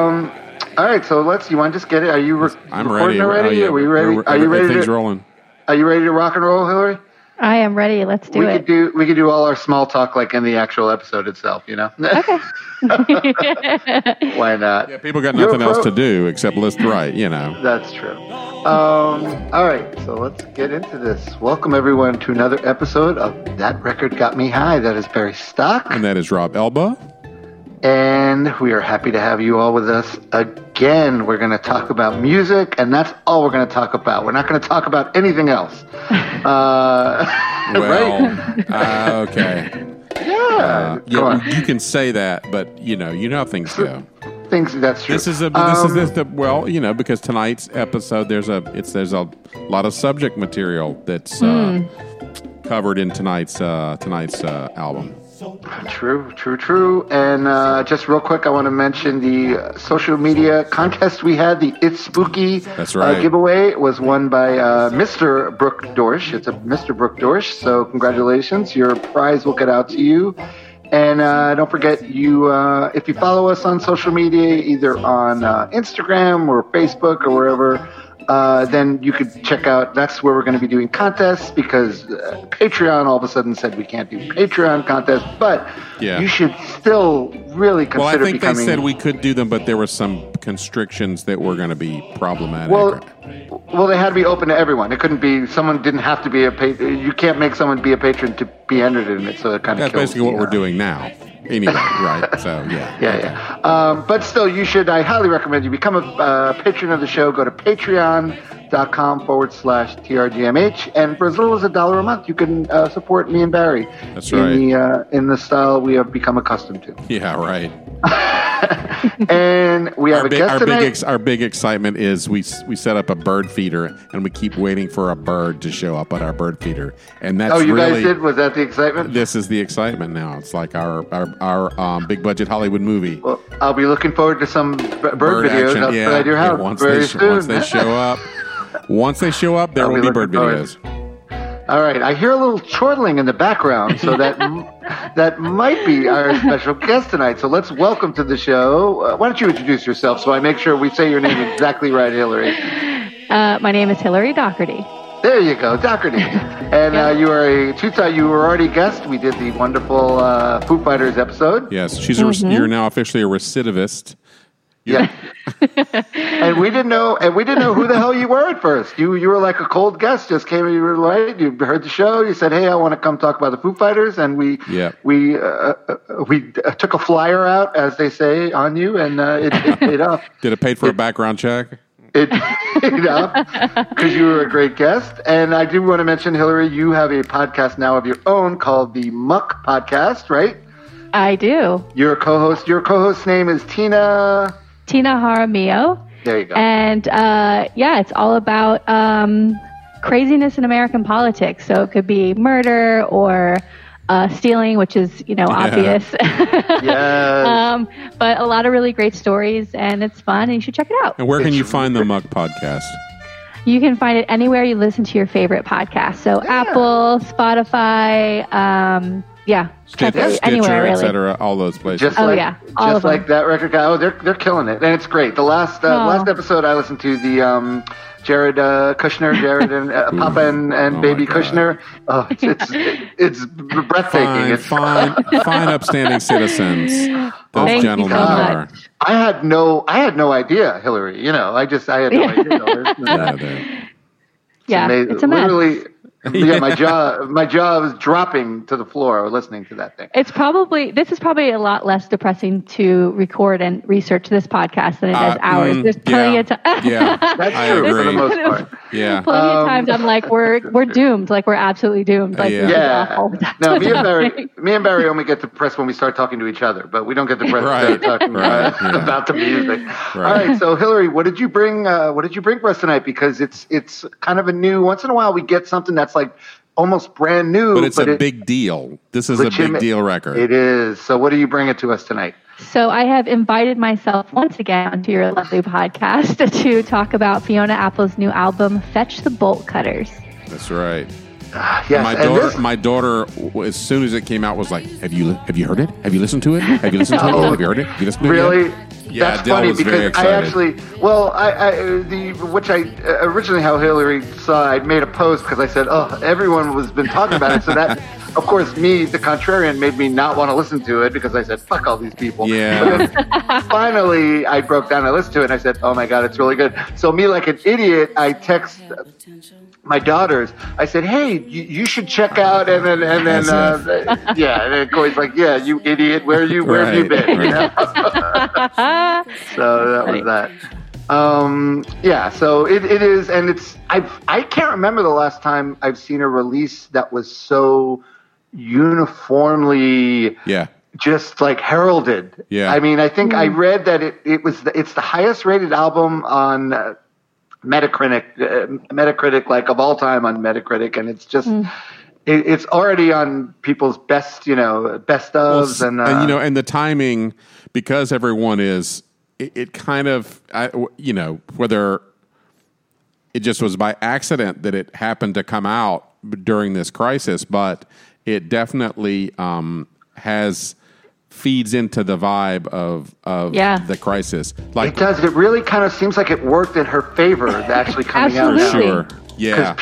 All right, so let's. You want to just get it? Are you recording ready. Already? Oh, yeah. Are we ready? Are you ready? Things rolling. Are you ready to rock and roll, Hillary? I am ready. Let's do it. We could do all our small talk like in the actual episode itself, you know? Okay. Why not? Yeah, people got nothing else to do except list right, you know. That's true. All right, so let's get into this. Welcome, everyone, to another episode of That Record Got Me High. That is Barry Stock. And that is Rob Elba. And we are happy to have you all with us again. We're going to talk about music, and that's all we're going to talk about. We're not going to talk about anything else. Right? Okay. You can say that, but, you know how things go. That's true. Because tonight's episode, there's a lot of subject material that's covered in tonight's album. True. And just real quick, I want to mention the social media contest we had. The It's Spooky giveaway was won by Mr. Brooke Dorsch. It's a Mr. Brooke Dorsch. So congratulations. Your prize will get out to you. And don't forget, if you follow us on social media, either on Instagram or Facebook or wherever, then you could check out, that's where we're going to be doing contests, because Patreon all of a sudden said we can't do Patreon contests, but you should still really consider becoming... Well, I think they said we could do them, but there were some constrictions that were going to be problematic. Well, they had to be open to everyone. It couldn't be, someone didn't have to be a patron. You can't make someone be a patron to be entered in it, so it kind of kills. That's basically what we're doing now. Anyway, right? So, yeah. But still, I highly recommend you become a patron of the show. Go to patreon.com/TRGMH. And for as little as $1 a month, you can support me and Barry. That's right. In the style we have become accustomed to. Yeah, right. And we have a guest tonight. Our big excitement is we set up a bird feeder, and we keep waiting for a bird to show up at our bird feeder. And that's guys did? Was that the excitement? This is the excitement now. It's like our big budget Hollywood movie. Well, I'll be looking forward to some bird videos action, outside your house once they show up. Once they show up, there will be bird videos. All right, I hear a little chortling in the background, so that that might be our special guest tonight. So let's welcome to the show. Why don't you introduce yourself so I make sure we say your name exactly right, Hillary? My name is Hillary Doherty. There you go, Doherty. And you are you were already a guest. We did the wonderful Foo Fighters episode. Yes, you're now officially a recidivist. Yeah. And we didn't know who the hell you were at first. You were like a cold guest, just came in, you were late, you heard the show, you said, "Hey, I want to come talk about the Foo Fighters," and we took a flyer out, as they say, on you, and it paid off. Did it pay for a background check? It paid off because you were a great guest. And I do want to mention, Hillary, you have a podcast now of your own called The Muck Podcast, right? I do. Your co-host. Your co-host's name is Tina Jaramillo. There you go. And it's all about craziness in American politics. So it could be murder or stealing, which is obvious. Yes. But a lot of really great stories, and it's fun, and you should check it out. And where can you find the Muck Podcast? You can find it anywhere you listen to your favorite podcast. So Apple, Spotify. Stitcher, really. Etc. All those places. That record guy. Oh, they're killing it, and it's great. The last episode I listened to, the Jared and Papa and Baby Kushner. Oh, it's breathtaking. Fine, upstanding citizens. Those gentlemen are. I had no idea, Hillary. I had no idea. It's a mess. Literally, my jaw was dropping to the floor listening to that thing. This is probably a lot less depressing to record and research this podcast than it is ours. There's plenty of time. That's true for the most part. Yeah, plenty of times I'm like, we're doomed, like we're absolutely doomed. Like no, me and Barry only get depressed when we start talking to each other, but we don't get depressed about the music. Right. All right, so Hillary, what did you bring? What did you bring for us tonight? Because it's kind of a new. Once in a while, we get something that's like almost brand new. But it's a big deal. This is a big deal record. It is. So what do you bring it to us tonight? So I have invited myself once again onto your lovely podcast to talk about Fiona Apple's new album, Fetch the Bolt Cutters. That's right. Yes, my daughter, as soon as it came out, was like, "Have you heard it? Have you listened to it? Have you listened to it? Have you heard it? Have you listened to it?" Really? Yeah, that's Dylan funny was because very excited. I originally how Hillary saw, I made a post because I said, oh, everyone was been talking about it. So that, of course, me, the contrarian, made me not want to listen to it because I said, fuck all these people. Yeah. But finally, I broke down and I listened to it and I said, oh my God, it's really good. So me like an idiot, I text my daughters. I said, hey, you should check out. And then Corey's like, yeah, you idiot. Where have you been? You know? So that was that. So it is, and it's, I can't remember the last time I've seen a release that was so uniformly just like heralded. Yeah. I mean, I think I read that it's the highest rated album on Metacritic, like of all time on Metacritic. And it's just, it's already on people's best, best ofs. And the timing, because everyone is, it kind of, whether it just was by accident that it happened to come out during this crisis, but it definitely feeds into the vibe of the crisis. Like, it does. It really kind of seems like it worked in her favor, actually coming absolutely. Out. Absolutely. Sure. Yeah.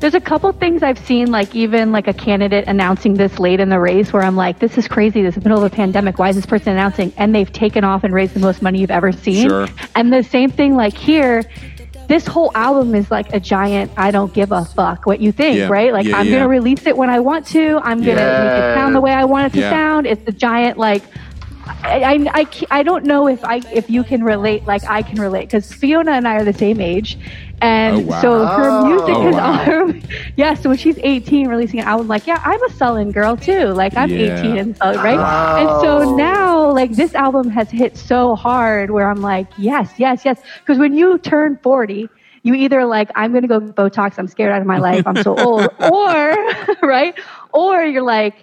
There's a couple things I've seen, like even like a candidate announcing this late in the race where I'm like, this is crazy. This is the middle of a pandemic. Why is this person announcing? And they've taken off and raised the most money you've ever seen. Sure. And the same thing like here, this whole album is like a giant, I don't give a fuck what you think, right? Like I'm going to release it when I want to. I'm going to make it sound the way I want it to sound. It's a giant like... I don't know if you can relate like I can relate because Fiona and I are the same age, and so her music is so when she's 18 releasing an album, like I'm a sullen girl too, like I'm 18 and sullen, right? And so now like this album has hit so hard where I'm like yes because when you turn 40. You either like, I'm going to go Botox, I'm scared out of my life, I'm so old, or you're like,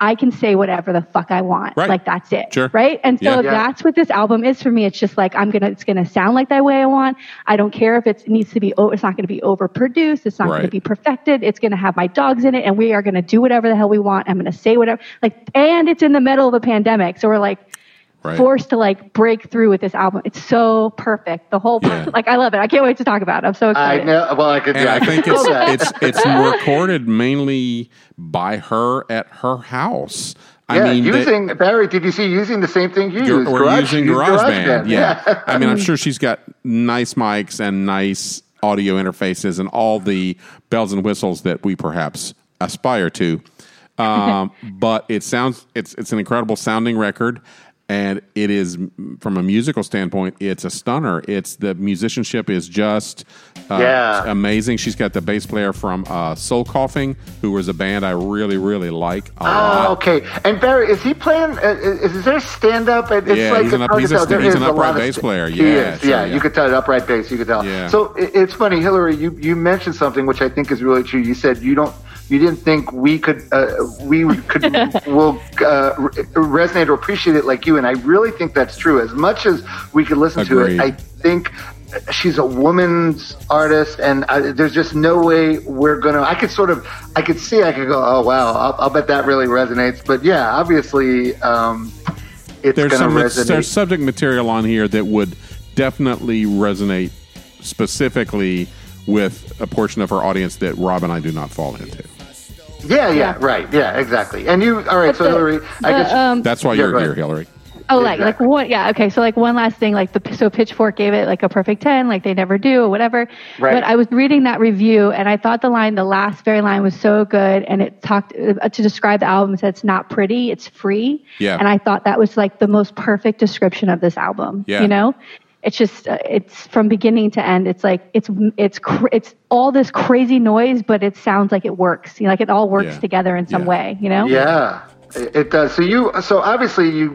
I can say whatever the fuck I want. Right. Like, that's it. Sure. Right? And so that's what this album is for me. It's just like, it's going to sound like that way I want. I don't care if it needs to be, it's not going to be overproduced. It's not going to be perfected. It's going to have my dogs in it and we are going to do whatever the hell we want. I'm going to say whatever. Like, and it's in the middle of a pandemic. So we're like, forced to like break through with this album. It's so perfect. The whole like I love it. I can't wait to talk about it. I'm so excited. I know. Well, I think it's recorded mainly by her at her house. Barry, did you see using the same thing you used? We're using GarageBand. Yeah. I mean, I'm sure she's got nice mics and nice audio interfaces and all the bells and whistles that we perhaps aspire to. But it sounds it's an incredible sounding record. And it is, from a musical standpoint, it's a stunner. It's the musicianship is just amazing. She's got the bass player from Soul Coughing, who was a band I really, really like a lot. Okay. And Barry, is he playing? Is there stand-up? It's like he's an upright bass player. He is. Sure, you could tell, upright bass. You could tell. Yeah. So it's funny, Hillary. You mentioned something which I think is really true. You said you didn't think we could resonate or appreciate it like you, and I really think that's true. As much as we could listen Agreed. To it, I think she's a woman's artist, and there's just no way we're gonna. I could go, oh wow, I'll bet that really resonates. But yeah, obviously, it's there's gonna resonate. There's subject material on here that would definitely resonate specifically with a portion of our audience that Rob and I do not fall into. Right. Yeah, exactly. And you, all right, but so Hillary, that's why you're here, Hillary. Oh, exactly. So like one last thing, like so Pitchfork gave it like a perfect 10, like they never do or whatever. Right. But I was reading that review and I thought the last very line was so good. And it talked to describe the album, said it's not pretty, it's free. Yeah. And I thought that was like the most perfect description of this album, you know? It's just, it's from beginning to end. It's like, it's all this crazy noise, but it sounds like it works. You know, like it all works together in some way, you know? Yeah, it does. So obviously you've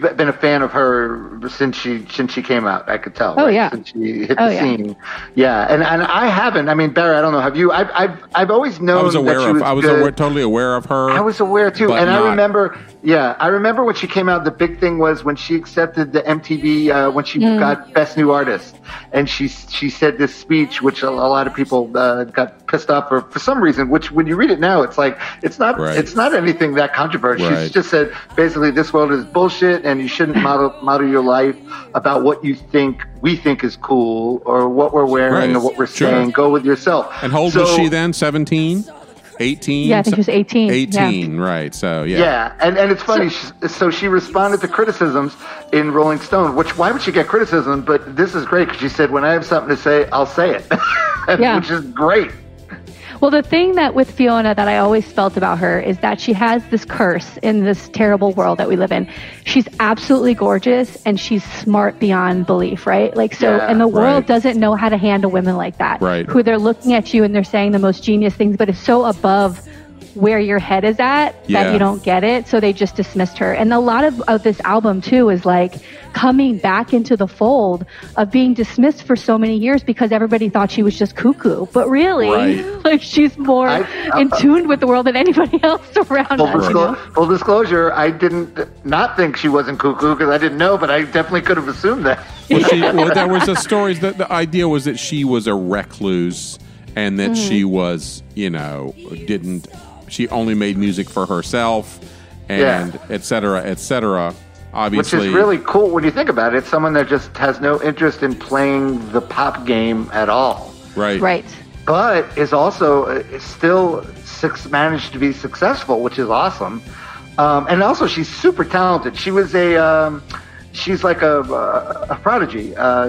been a fan of her since she came out. I could tell. Oh right? Since she hit the scene. Yeah. And I haven't. I mean, Barry, I don't know. Have you? I've always known. I was totally aware of her. I was aware too. And I remember when she came out. The big thing was when she accepted the MTV when she got Best New Artist, and she said this speech, which a lot of people got pissed off for some reason. Which when you read it now, it's like it's not anything that controversial. Right. She just said basically this world is bullshit. bullshit, and you shouldn't model your life about what you think we think is cool or what we're wearing or what we're saying. Sure. Go with yourself. And how old was she then? 17? 18? Yeah, I think she was 18. 18, yeah. Right. So, yeah. Yeah, and it's funny. So she responded to criticisms in Rolling Stone, which why would she get criticism? But this is great because she said, when I have something to say, I'll say it, which is great. Well, the thing that with Fiona that I always felt about her is that she has this curse in this terrible world that we live in. She's absolutely gorgeous and she's smart beyond belief, right? Like, so, and the world doesn't know how to handle women like that, who they're looking at you and they're saying the most genius things, but it's so above where your head is at that you don't get it. So they just dismissed her. And a lot of this album too is like coming back into the fold of being dismissed for so many years because everybody thought she was just cuckoo, but really like she's more in tune with the world than anybody else around us. Full disclosure, I didn't not think she wasn't cuckoo because I didn't know, but I definitely could have assumed that. Well, there was a story that the idea was that she was a recluse and that she was, you know, didn't, she only made music for herself and et cetera, et cetera. Obviously. Which is really cool when you think about it. It's someone that just has no interest in playing the pop game at all. Right. Right. But is also still managed to be successful, which is awesome. And also she's super talented. She was she's like a prodigy.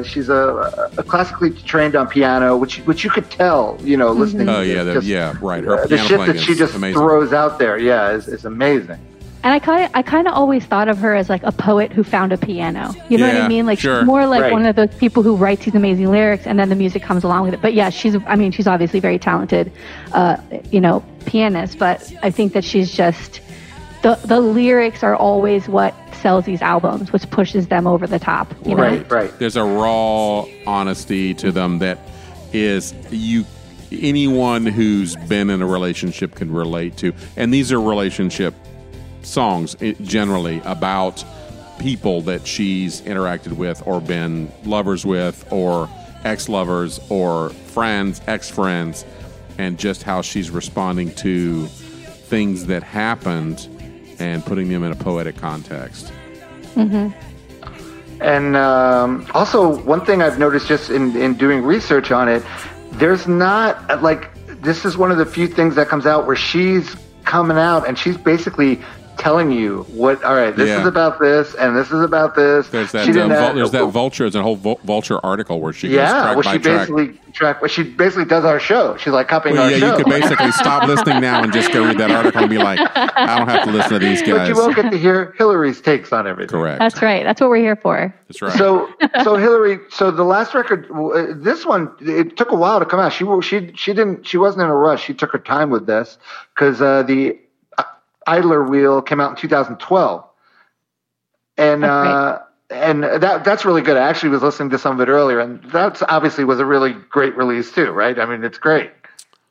She's a classically trained on piano, which you could tell, you know, listening to her the shit that she just throws out there, is amazing. And I kind of always thought of her as like a poet who found a piano. You know what I mean? Like she's more like one of those people who writes these amazing lyrics and then the music comes along with it. But yeah, she's obviously very talented, pianist. But I think that she's just the lyrics are always what sells these albums, which pushes them over the top. You know? Right. There's a raw honesty to them that is anyone who's been in a relationship can relate to. And these are relationship songs generally about people that she's interacted with or been lovers with or ex-lovers or friends, ex-friends, and just how she's responding to things that happened and putting them in a poetic context. And also one thing I've noticed just in doing research on it, there's not, like, this is one of the few things that comes out where she's coming out and she's basically telling you what, all right, this is about this and this is about this. There's that, Vulture, there's a whole Vulture article where she goes she basically does our show. She's like copying our show. Yeah, you could basically stop listening now and just go read that article and be like, I don't have to listen to these guys. But you won't get to hear Hillary's takes on everything. Correct. That's right. That's what we're here for. That's right. So Hillary, the last record, this one, it took a while to come out. She wasn't in a rush. She took her time with this because the Idler Wheel came out in 2012, and that's really good. I actually was listening to some of it earlier, and that's obviously was a really great release too, right? I mean, it's great.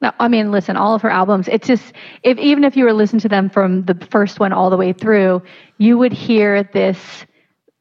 No, I mean, listen, all of her albums. It's just even if you were listening to them from the first one all the way through, you would hear this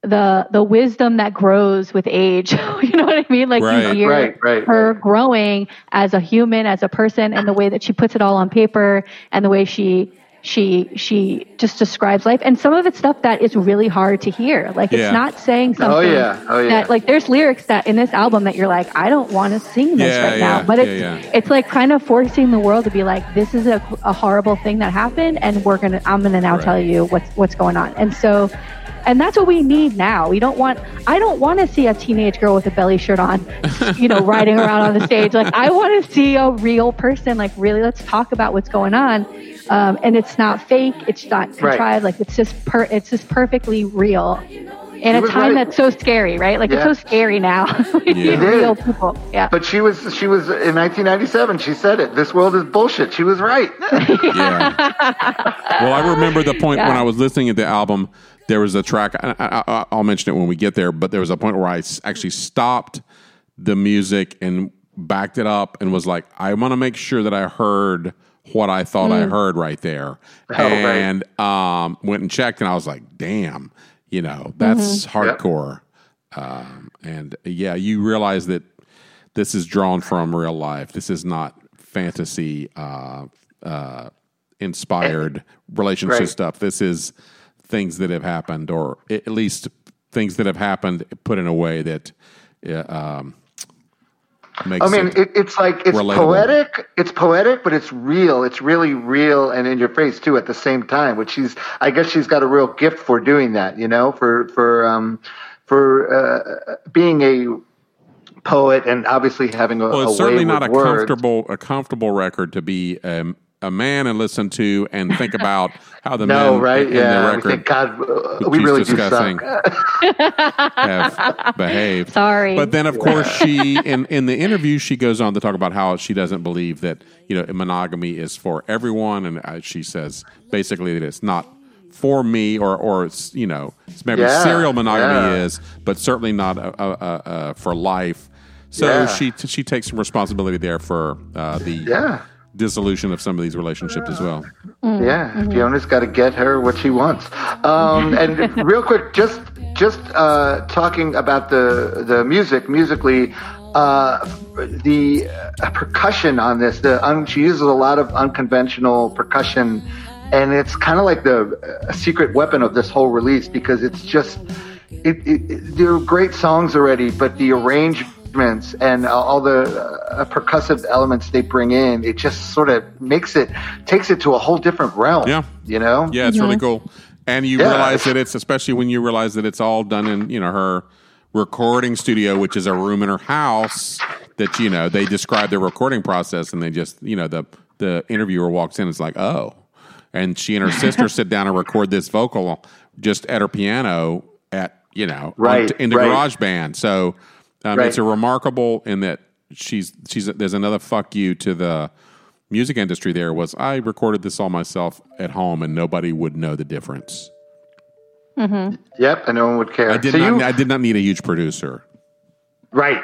the wisdom that grows with age. You know what I mean? Like you hear her growing as a human, as a person, and the way that she puts it all on paper, and the way she just describes life, and some of it's stuff that is really hard to hear. Like it's not saying something that, like, there's lyrics that in this album that you're like, I don't want to sing this now, but it's like kind of forcing the world to be like, this is a horrible thing that happened, and I'm gonna now tell you what's going on. And so, and that's what we need now. I don't want to see a teenage girl with a belly shirt on, you know, riding around on the stage. Like, I want to see a real person. Like, really, let's talk about what's going on. And it's not fake. It's not contrived. Like, it's just perfectly real in a time that's so scary, right? Like, it's so scary now. We need real people. Yeah. But she was in 1997. She said it. This world is bullshit. She was right. Well, I remember the point when I was listening to the album. There was a track, I'll mention it when we get there, but there was a point where I actually stopped the music and backed it up and was like, I want to make sure that I heard what I thought I heard right there. And went and checked, and I was like, damn, you know, that's hardcore. Yep. You realize that this is drawn from real life. This is not fantasy-inspired relationship stuff. This is things that have happened, or at least things that have happened put in a way that makes it relatable. I mean, it's poetic, but it's real. It's really real and in your face too at the same time, which I guess she's got a real gift for doing that, you know, for being a poet and obviously having a way with words. It's certainly not a comfortable record to be a man and listen to and think about how the men right? in the record we think, God, we really do suck. have behaved. Sorry. But then, of course, she in the interview, she goes on to talk about how she doesn't believe that, you know, monogamy is for everyone. And she says basically that it's not for me or you know, maybe serial monogamy is, but certainly not for life. So she takes some responsibility there for the... Yeah. dissolution of some of these relationships as well. Mm-hmm. Fiona's got to get her what she wants. And real quick, just talking about the musically, the percussion on this. She uses a lot of unconventional percussion, and it's kind of like the secret weapon of this whole release because it's just there are great songs already, but the arrangement and all the percussive elements they bring in, it just sort of takes it to a whole different realm. Yeah, you know. Yeah, it's really cool, and you realize that it's especially when you realize that it's all done in, you know, her recording studio, which is a room in her house that, you know, they describe their recording process, and they just, you know, the interviewer walks in and is like, oh, and she and her sister sit down and record this vocal just at her piano at, you know, in the GarageBand. So. It's a remarkable in that she's there's another fuck you to the music industry. There was, I recorded this all myself at home and nobody would know the difference. Mm-hmm. Yep, and no one would care. I did not need a huge producer. Right.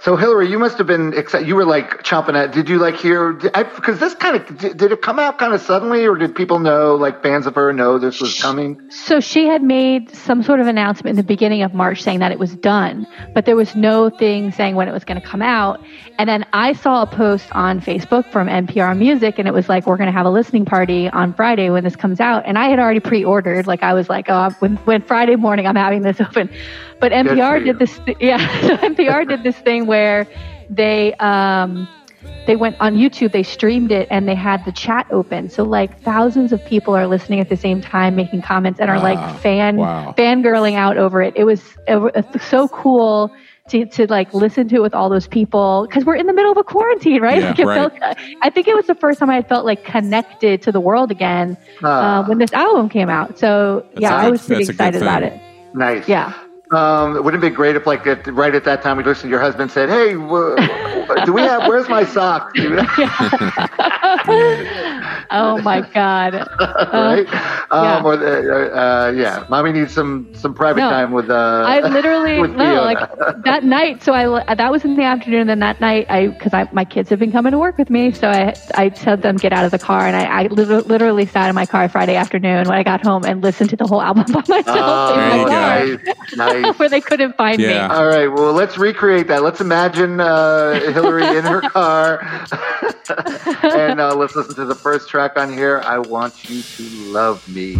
So Hillary, you must have been excited. You were like chomping at. Did you like hear? Because this kind of did it come out kind of suddenly, or did people know, like fans of her, know this was coming? So she had made some sort of announcement in the beginning of March saying that it was done, but there was no thing saying when it was going to come out. And then I saw a post on Facebook from NPR Music, and it was like, "We're going to have a listening party on Friday when this comes out." And I had already pre-ordered. Like I was like, "Oh, when Friday morning, I'm having this open." But NPR did this. So NPR did this thing where they went on YouTube, they streamed it, and they had the chat open. So like thousands of people are listening at the same time, making comments, and are like fangirling out over it. It was so cool to like listen to it with all those people because we're in the middle of a quarantine, right? Yeah, like felt, I think it was the first time I felt like connected to the world again when this album came out. So I was pretty excited about it. Nice. Yeah. Wouldn't it be great if, like, right at that time, we listened. Your husband said, "Hey, do we have? Where's my sock?" Oh my God! Right? Mommy needs some private time with. I literally like that night. So that was in the afternoon, and that night because my kids have been coming to work with me, so I told them get out of the car, and I literally sat in my car Friday afternoon when I got home and listened to the whole album by myself in my car. Nice. Where they couldn't find me. All right. Well, let's recreate that. Let's imagine Hillary in her car. And let's listen to the first track on here. I Want You to Love Me.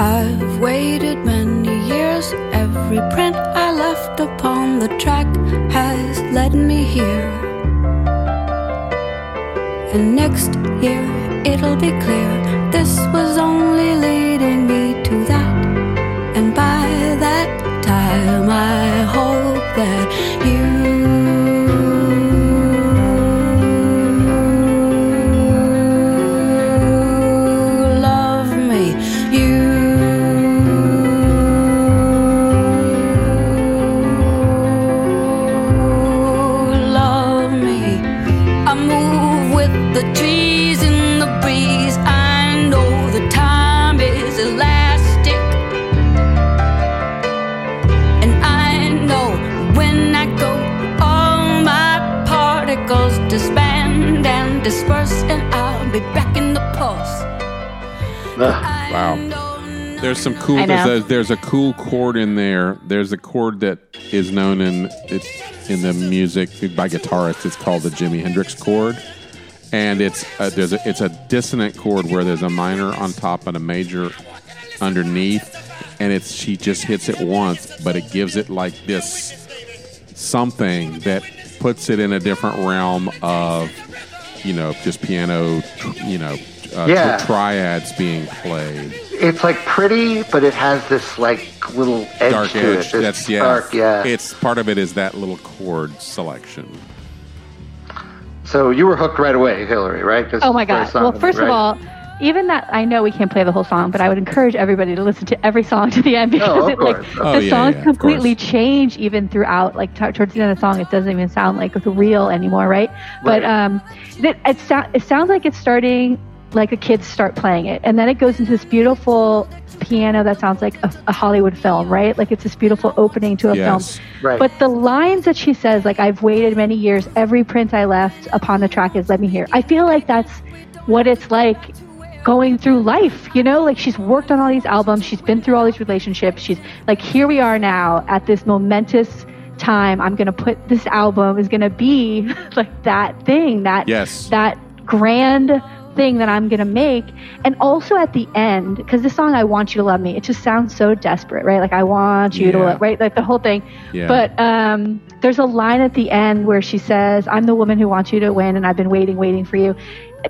I've waited many years. Every print I left upon the track has led me here. And next year it'll be clear this was only leading me to that. And by that time I hope that you the trees in the breeze. I Wow. There's some cool. There's a cool chord in there. There's a chord that is known in the music by guitarists. It's called the Jimi Hendrix chord, and it's a dissonant chord where there's a minor on top and a major underneath, and she just hits it once, but it gives it like this something that puts it in a different realm of, just piano, triads being played. It's like pretty, but it has this like little edge to it. That's dark, yeah. It's part of it is that little chord selection. So you were hooked right away, Hillary, right? Oh my God! Well, first of all. Even that, I know we can't play the whole song, but I would encourage everybody to listen to every song to the end because songs completely change even throughout. Like towards the end of the song, it doesn't even sound like the real anymore, right? But it sounds like it's starting like the kids start playing it, and then it goes into this beautiful piano that sounds like a Hollywood film, right? Like it's this beautiful opening to a film. Right. But the lines that she says, like I've waited many years, every print I left upon the track is let me hear. I feel like that's what it's like. Going through life, like she's worked on all these albums, she's been through all these relationships, she's like, here we are now at this momentous time, I'm gonna put this album is gonna be like that thing, that grand thing that I'm gonna make. And also at the end, because this song, I Want You to Love Me, it just sounds so desperate, right? Like I want you to love, right? Like the whole thing. Yeah. But there's a line at the end where she says, I'm the woman who wants you to win, and I've been waiting for you.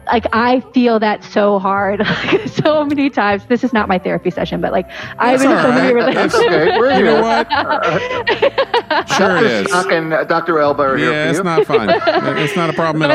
Like I feel that so hard, like, so many times. This is not my therapy session, but like I've been in so many relationships. Okay. We're here. You know what? Sure it is. Stock and Dr. Elba are here. Yeah, it's not fun. It's not a problem at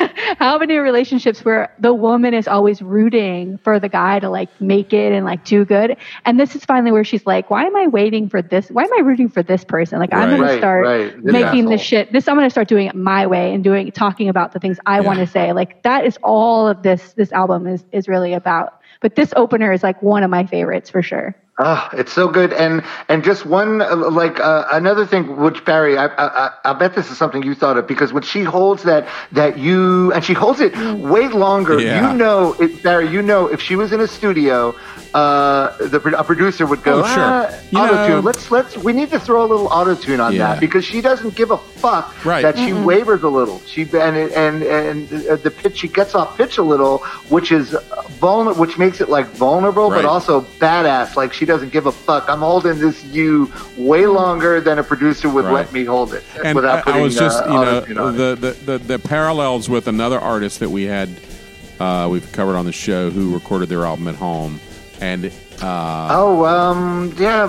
all. How many relationships where the woman is always rooting for the guy to like make it and like do good, and this is finally where she's like, why am I waiting for this? Why am I rooting for this person? Like I'm gonna start making this shit. This I'm gonna start doing it my way and talking about the things I want to say. Like. That is all of this album is really about. But this opener is like one of my favorites for sure. Oh, it's so good. And just one, another thing, which Barry, I bet this is something you thought of, because when she holds and she holds it way longer, Barry, if she was in a studio, a producer would go, auto-tune, we need to throw a little auto-tune on that, because she doesn't give a fuck that she wavers a little. And the pitch, she gets off pitch a little, which makes it like vulnerable, but also badass. Like she doesn't give a fuck. I'm holding this way longer than a producer would let me hold it. And without putting, I was just, the parallels with another artist that we had, we've covered on the show, who recorded their album at home. And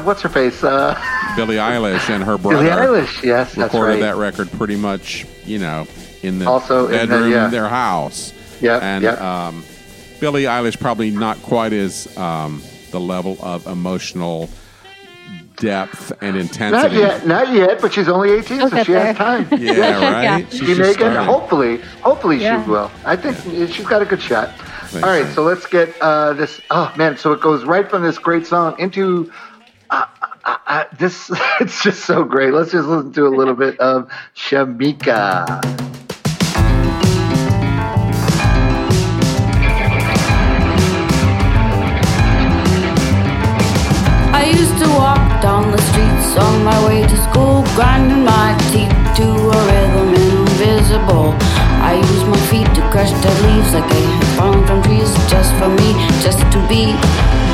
what's her face? Billie Eilish and her brother. Billie Eilish, yes, that's recorded that record pretty much, in the bedroom in their house. Yeah, and Billie Eilish probably not quite as the level of emotional depth and intensity. Not yet, but she's only 18, so she has time. Yeah, right. She's hopefully she will. I think she's got a good shot. All right, so let's get this. Oh man, so it goes right from this great song into this. It's just so great. Let's just listen to a little bit of Shamika. I used to walk down the streets on my way to school, grinding my teeth to a rhythm invisible. I used my feet to crush dead leaves like they had fallen from trees, just for me, just to be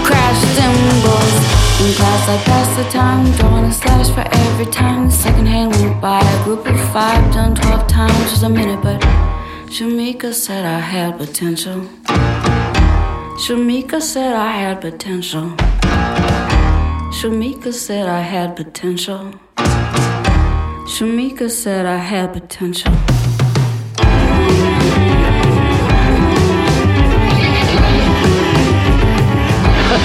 crash cymbals. In class I passed the time, drawing a slash for every time the second hand went by. A group of 5 done 12 times was a minute, but Shamika said I had potential. Shamika said I had potential. Shamika said I had potential. Shamika said I had potential.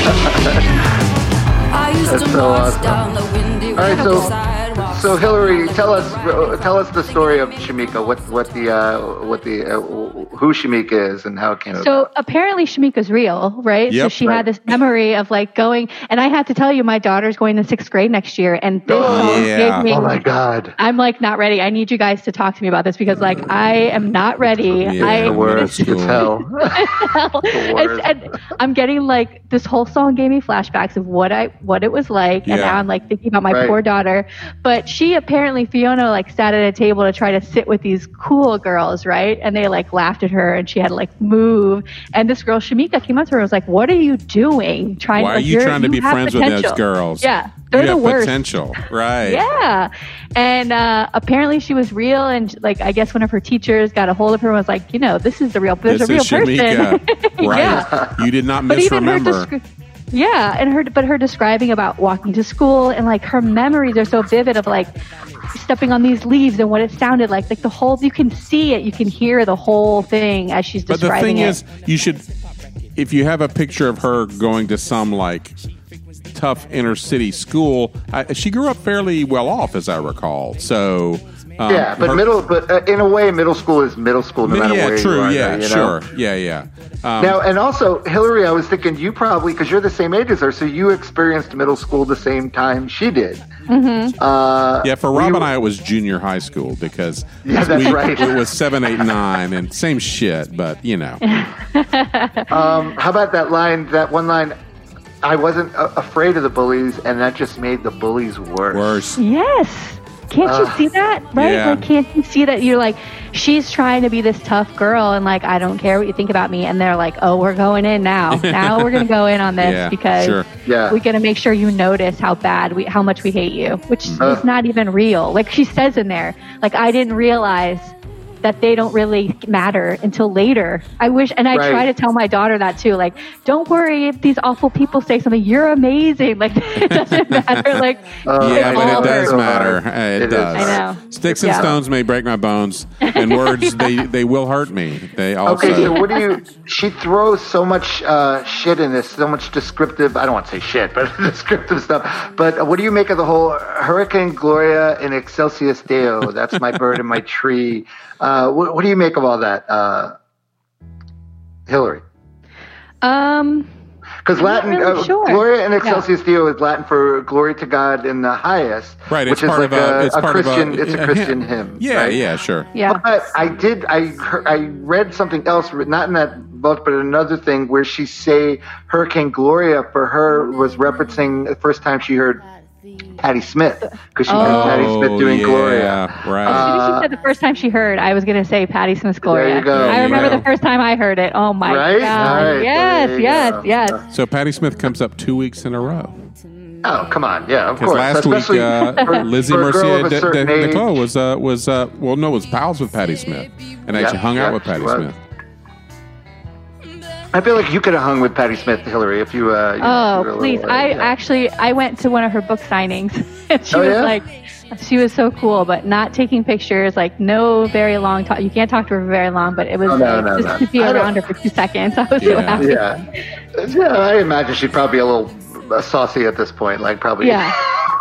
I used to walk down the windy. All right, so So Hillary, tell us the story of Shamika. What the who Shamika is and how it came. So apparently Shamika's real, right? Yep, so she had this memory of like going, and I had to tell you, my daughter's going to 6th grade next year, and this gave me. Oh my God! I'm like not ready. I need you guys to talk to me about this because like I am not ready. Yeah, the worst. It's hell. And I'm getting like this whole song gave me flashbacks of what it was like, and now I'm like thinking about my poor daughter. But she apparently, Fiona, like sat at a table to try to sit with these cool girls, right? And they like laughed at her, and she had to like move. And this girl Shamika came up to her and was like, "What are you doing? Why are you trying to be friends with those girls? Yeah, they're the worst. Potential, right? Yeah." And apparently, she was real, and like I guess one of her teachers got a hold of her and was like, "You know, this is the real. There's a real person, right? Yeah. You did not misremember." Yeah, and her describing about walking to school and like her memories are so vivid of like stepping on these leaves and what it sounded like. Like the whole, you can see it, you can hear the whole thing as she's describing it. But the thing is, you should, if you have a picture of her going to some like tough inner city school, she grew up fairly well off, as I recall. So. In a way, middle school is middle school, no matter where you are. Yeah, true. Yeah, sure. Know? Yeah. Now, and also, Hillary, I was thinking you probably, because you're the same age as her, so you experienced middle school the same time she did. Mm-hmm. For Rob and I, it was junior high school because it was 7, 8, 9, and same shit, but you know. How about that one line? I wasn't afraid of the bullies, and that just made the bullies worse. Yes. Can't you see that? Right? Yeah. Like, can't you see that? You're like, she's trying to be this tough girl, and like, I don't care what you think about me. And they're like, oh, we're going in now. Now we're going to go in on this because we're going to make sure you notice how much we hate you, which is not even real. Like she says in there, like, I didn't realize that they don't really matter until later. I wish, and I try to tell my daughter that too. Like, don't worry if these awful people say something. You're amazing. Like, it doesn't matter. Like, but it does matter. It does. I know. Sticks and stones may break my bones, and words they will hurt me. They also. Okay, so what do you? She throws so much shit in this, so much descriptive. I don't want to say shit, but descriptive stuff. But what do you make of the whole Hurricane Gloria and Excelsis Deo? That's my bird and my tree. What do you make of all that, Hillary? Because Latin, really sure. Gloria in Excelsis Deo is Latin for "Glory to God in the highest," right? Which is like a Christian hymn. Yeah, right? Sure. Yeah. But I read something else, not in that book, but another thing where she say Hurricane Gloria for her was referencing the first time she heard Patti Smith, because she heard Patti Smith doing Gloria. Right. She said the first time she heard, I was going to say Patti Smith's Gloria. There you go. I remember the first time I heard it. Oh my God. Right? Yes. So Patti Smith comes up 2 weeks in a row. Oh, come on. Yeah, of course. Because last week, Lizzie Murcia Nicole was pals with Patti Smith and actually hung out with Patti Smith. I feel like you could have hung with Patti Smith, Hillary, if you... please. I went to one of her book signings. And she was like... She was so cool, but not taking pictures, like no very long talk. You can't talk to her for very long, but it was to be around her for 2 seconds. I was so happy. Yeah, I imagine she's probably a little saucy at this point. Like probably...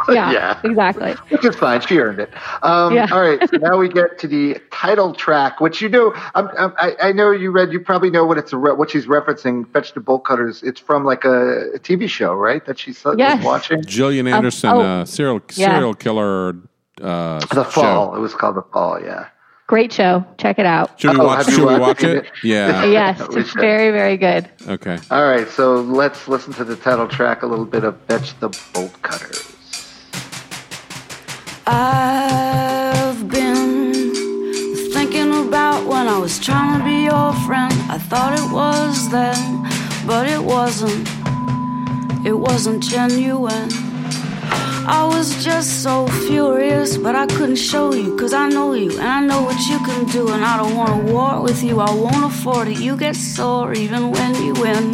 Yeah, exactly. Which is fine. She earned it. All right. So now we get to the title track, which you know, I know you read. You probably know what what she's referencing. Fetch the Bolt Cutters. It's from like a TV show, right? That she's watching. Gillian Anderson, serial killer. The Fall. Show. It was called The Fall. Yeah. Great show. Check it out. Should we watch it? Yeah. Yes. It's very, very good. Okay. All right. So let's listen to the title track. A little bit of Fetch the Bolt Cutters. I've been thinking about when I was trying to be your friend. I thought it was then, but it wasn't. It wasn't genuine. I was just so furious, but I couldn't show you, 'cause I know you, and I know what you can do. And I don't want a war with you, I won't afford it. You get sore even when you win.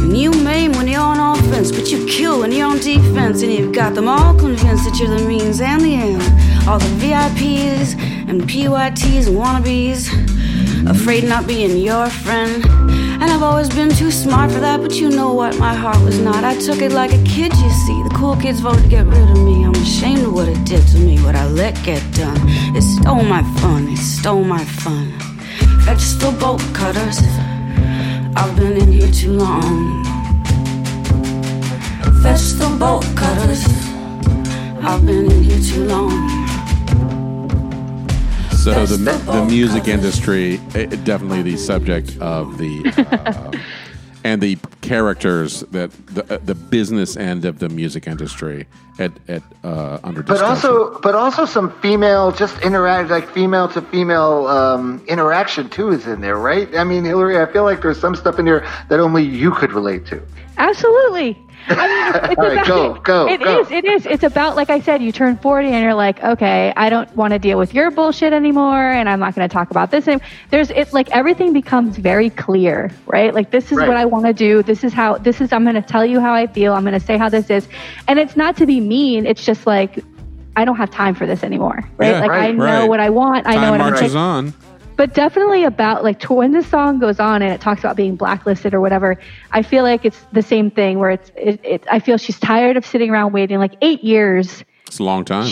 And you maim when you're on offense, but you kill when you're on defense. And you've got them all convinced that you're the means and the end. All the VIPs and PYTs and wannabes, afraid of not being your friend. And kind of always been too smart for that, but you know what, my heart was not. I took it like a kid, you see. The cool kids voted to get rid of me. I'm ashamed of what it did to me, what I let get done. It stole my fun, it stole my fun. Fetch the bolt cutters, I've been in here too long. Fetch the bolt cutters, I've been in here too long. So the music industry, it definitely the subject of the and the characters that the business end of the music industry at under discussion. But also some female just interact, like female to female interaction too is in there, right? I mean, Hillary, I feel like there's some stuff in here that only you could relate to. Absolutely. I mean, it's all right, go. It is. It's about, like I said, you turn 40 and you're like, okay, I don't want to deal with your bullshit anymore, and I'm not going to talk about this anymore. It's like everything becomes very clear, right? Like, this is what I want to do. This is I'm going to tell you how I feel. I'm going to say how this is. And it's not to be mean. It's just like, I don't have time for this anymore, right? Yeah, like, I know what I want. I know what I marches on. But definitely about, like, when the song goes on and it talks about being blacklisted or whatever, I feel like it's the same thing where I feel she's tired of sitting around waiting, like, 8 years. It's a long time.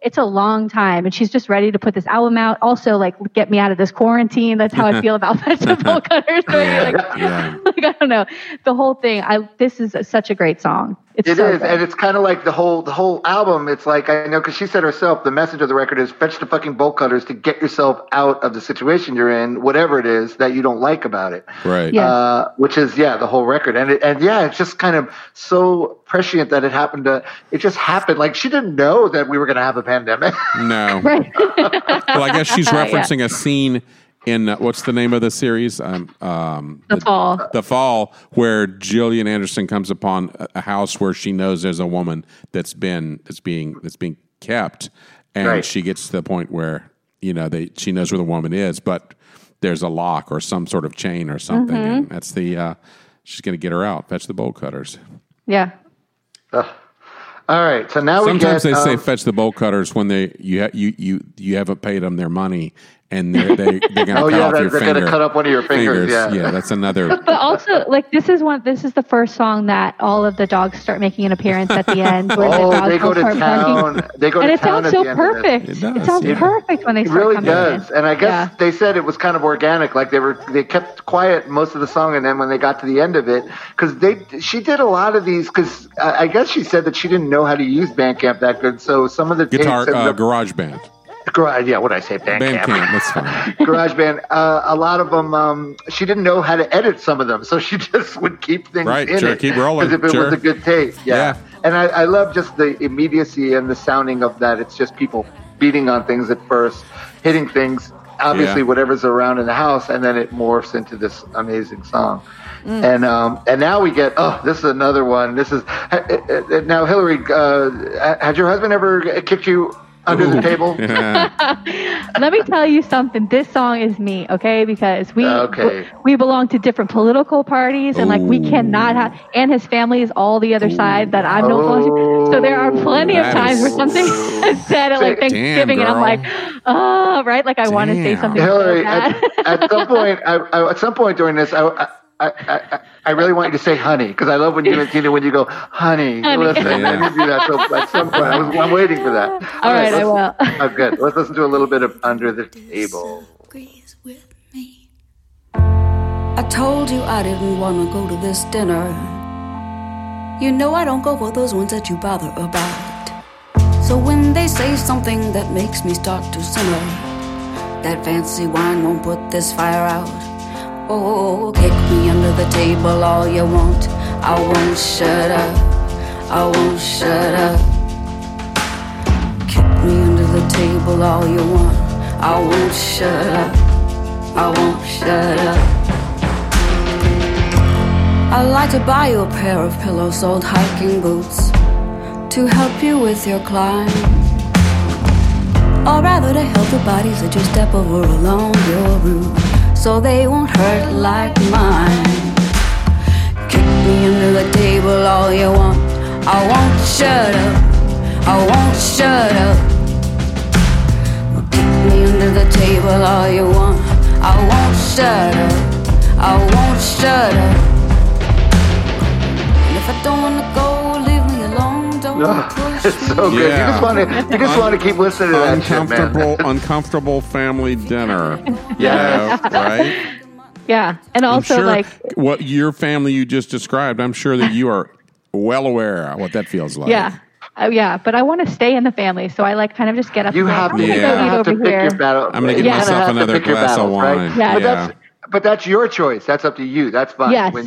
It's a long time. And she's just ready to put this album out. Also, like, get me out of this quarantine. That's how I feel about vegetable cutters. Like, I don't know. The whole thing. This is such a great song. It is. Good. And it's kind of like the whole album. It's like, I know, because she said herself, the message of the record is fetch the fucking bolt cutters to get yourself out of the situation you're in, whatever it is that you don't like about it. Right. Yes. Which is, the whole record. And it's just kind of so prescient that it just happened. Like, she didn't know that we were going to have a pandemic. No. Right. Well, I guess she's referencing a scene in what's the name of the series? The Fall. The Fall, where Gillian Anderson comes upon a house where she knows there's a woman that's being kept, and she gets to the point where she knows where the woman is, but there's a lock or some sort of chain or something, and that's the she's going to get her out. Fetch the bolt cutters. Yeah. All right. So now sometimes they say fetch the bolt cutters when you haven't paid them their money. And they're going to cut up one of your fingers. Yeah, that's another. But also, like, this is the first song that all of the dogs start making an appearance at the end. They go to town. And it sounds so perfect. It sounds perfect when they start coming in. It really does. And I guess they said it was kind of organic. Like, they kept quiet most of the song, and then when they got to the end of it, because she did a lot of these, because I guess she said that she didn't know how to use Bandcamp that good. So some of the GarageBand. Bandcamp, that's fine. GarageBand. A lot of them, she didn't know how to edit some of them, so she just would keep things in it. Keep rolling. Because if it was a good tape. Yeah. And I love just the immediacy and the sounding of that. It's just people beating on things at first, hitting things, obviously whatever's around in the house, and then it morphs into this amazing song. And now we get, this is another one. This is, now Hillary, had your husband ever kicked you under the table? Yeah. Let me tell you something. This song is me, okay? Because we belong to different political parties, and like we cannot have. And his family is all the other side that I'm no closer. So there are plenty of times where something is said at like Thanksgiving, and I'm like, right? Like I want to say something. Hillary, at some point, at some point during this, I really want you to say honey, because I love when you and Tina, when you go, honey. Listen, I need to do that at some point. I'm waiting for that. All right, I will. I'm good. Let's listen to a little bit of Under the Table. I told you I didn't want to go to this dinner. You know I don't go for those ones that you bother about. So when they say something that makes me start to simmer, that fancy wine won't put this fire out. Oh, kick me under the table all you want. I won't shut up. I won't shut up. Kick me under the table all you want. I won't shut up. I won't shut up. I'd like to buy you a pair of pillows, old hiking boots, to help you with your climb, or rather to help the bodies that you step over along your route, so they won't hurt like mine. Kick me under the table all you want. I won't shut up. I won't shut up. Kick me under the table all you want. I won't shut up. I won't shut Oh, it's so good. Yeah. You just want to keep listening to that shit, man. Uncomfortable family dinner. Yeah. You know, right? Yeah. And also, I'm sure what your family you just described, I'm sure that you are well aware of what that feels like. Yeah. Yeah, but I want to stay in the family, so I kind of just get up. I'm going to give myself another glass of wine. Right? Yeah. But that's your choice. That's up to you. That's fine. Yes, it's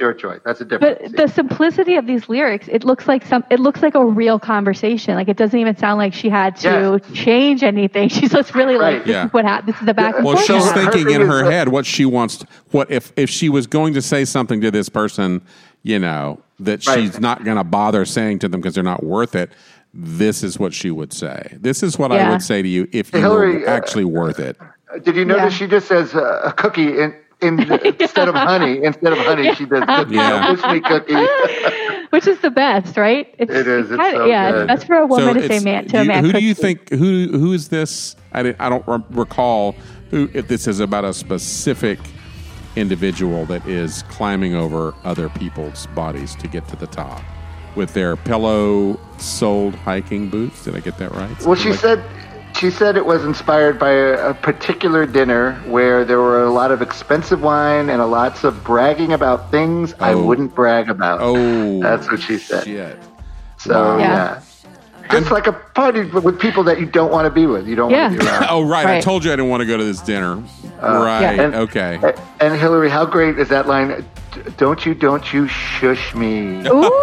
your choice. That's a difference. But the simplicity of these lyrics, it looks like a real conversation. Like, it doesn't even sound like she had to change anything. She's just really is what happened. This is the back and forth. Well, she's thinking in her head what she wants. What if she was going to say something to this person, that she's not going to bother saying to them because they're not worth it. This is what she would say. This is what I would say to you if you were actually worth it. Did you notice she just says a cookie instead of honey? Instead of honey, she does cookie. Yeah. Disney cookie. Which is the best, right? It is. It's so good. That's for a woman to say to a man. Who do you think? Who is this? I don't recall if this is about a specific individual that is climbing over other people's bodies to get to the top with their pillow-soled hiking boots. Did I get that right? Well, she said it was inspired by a particular dinner where there were a lot of expensive wine and lots of bragging about things I wouldn't brag about. Oh, that's what she said. Shit. So yeah. It's like a party with people that you don't want to be with. You don't want to be around. Oh, right. I told you I didn't want to go to this dinner. Right. Yeah. And Hillary, how great is that line? Don't you shush me. Ooh.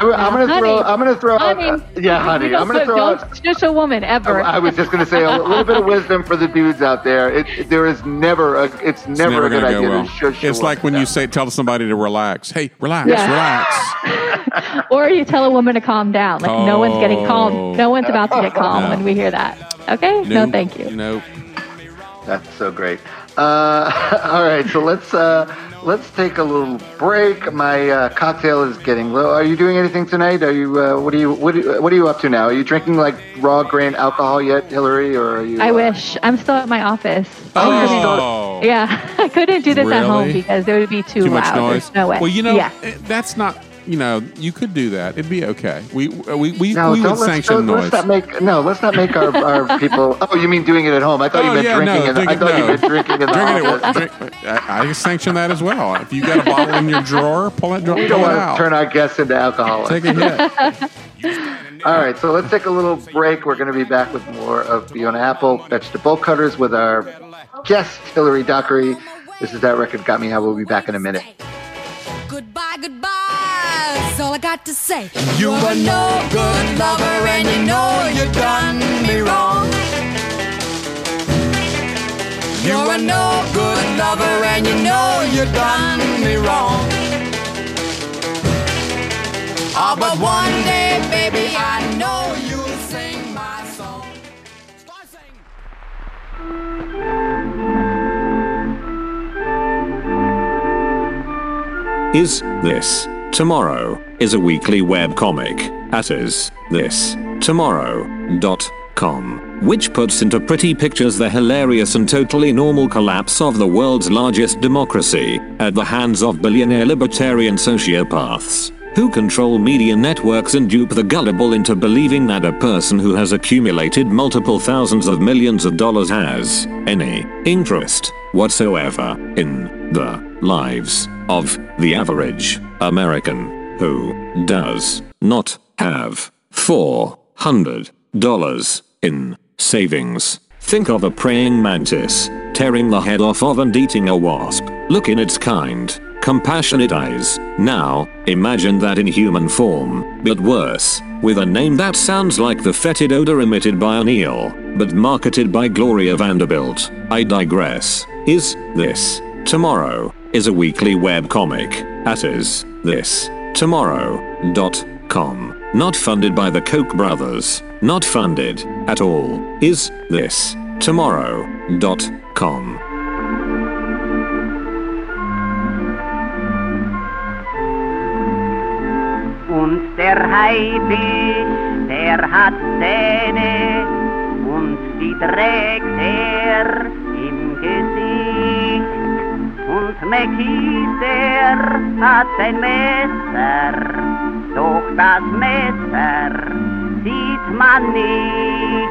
I'm going to throw out, honey. I'm going to don't shush a woman ever. I was just going to say a little bit of wisdom for the dudes out there. It's never a good idea to shush a woman. It's like when you tell somebody to relax. Hey, relax. Or you tell a woman to calm down. Like, no one's getting calm. No one's about to get calm when we hear that. Okay? No, thank you. Nope. That's so great. All right, so let's take a little break. My cocktail is getting low. Are you doing anything tonight? Are you? What are you up to now? Are you drinking raw grain alcohol yet, Hillary? Or are you? I wish. I'm still at my office. Oh, yeah. I couldn't do this at home because it would be too loud. Much noise. There's no way. Well, that's not. You could do that. It'd be okay. We would sanction noise. Let's not make our people. Oh, you mean doing it at home? I thought you meant drinking in the office. I sanction that as well. If you got a bottle in your drawer, pull it out. We don't want to turn our guests into alcoholics. Take a hit. All right, so let's take a little break. We're going to be back with more of Fiona Apple, Fetch the Bolt Cutters, with our guest, Hillary Doherty. This is That Record Got Me High. We'll be back in a minute. Goodbye. That's all I got to say. You were no good lover, and you know you done me wrong. You were no good lover, and you know you done me wrong. Oh, but one day, baby, I know you'll sing my song. Start singing. Is This Tomorrow is a weekly webcomic at isthistomorrow.com, which puts into pretty pictures the hilarious and totally normal collapse of the world's largest democracy at the hands of billionaire libertarian sociopaths who control media networks and dupe the gullible into believing that a person who has accumulated multiple thousands of millions of dollars has any interest whatsoever in the lives of the average American who does not have $400 in savings. Think of a praying mantis, tearing the head off of and eating a wasp. Look in its kind, compassionate eyes. Now, imagine that in human form, but worse, with a name that sounds like the fetid odor emitted by an eel, but marketed by Gloria Vanderbilt. I digress. Is This Tomorrow is a weekly webcomic at isthistomorrow.com. Not funded by the Koch brothers. Not funded at all. isthistomorrow.com. Und der Heibisch, der hat Zähne, und die trägt im Gesicht. Und Mekis, der hat ein Messer. Doch das Messer sieht man nicht.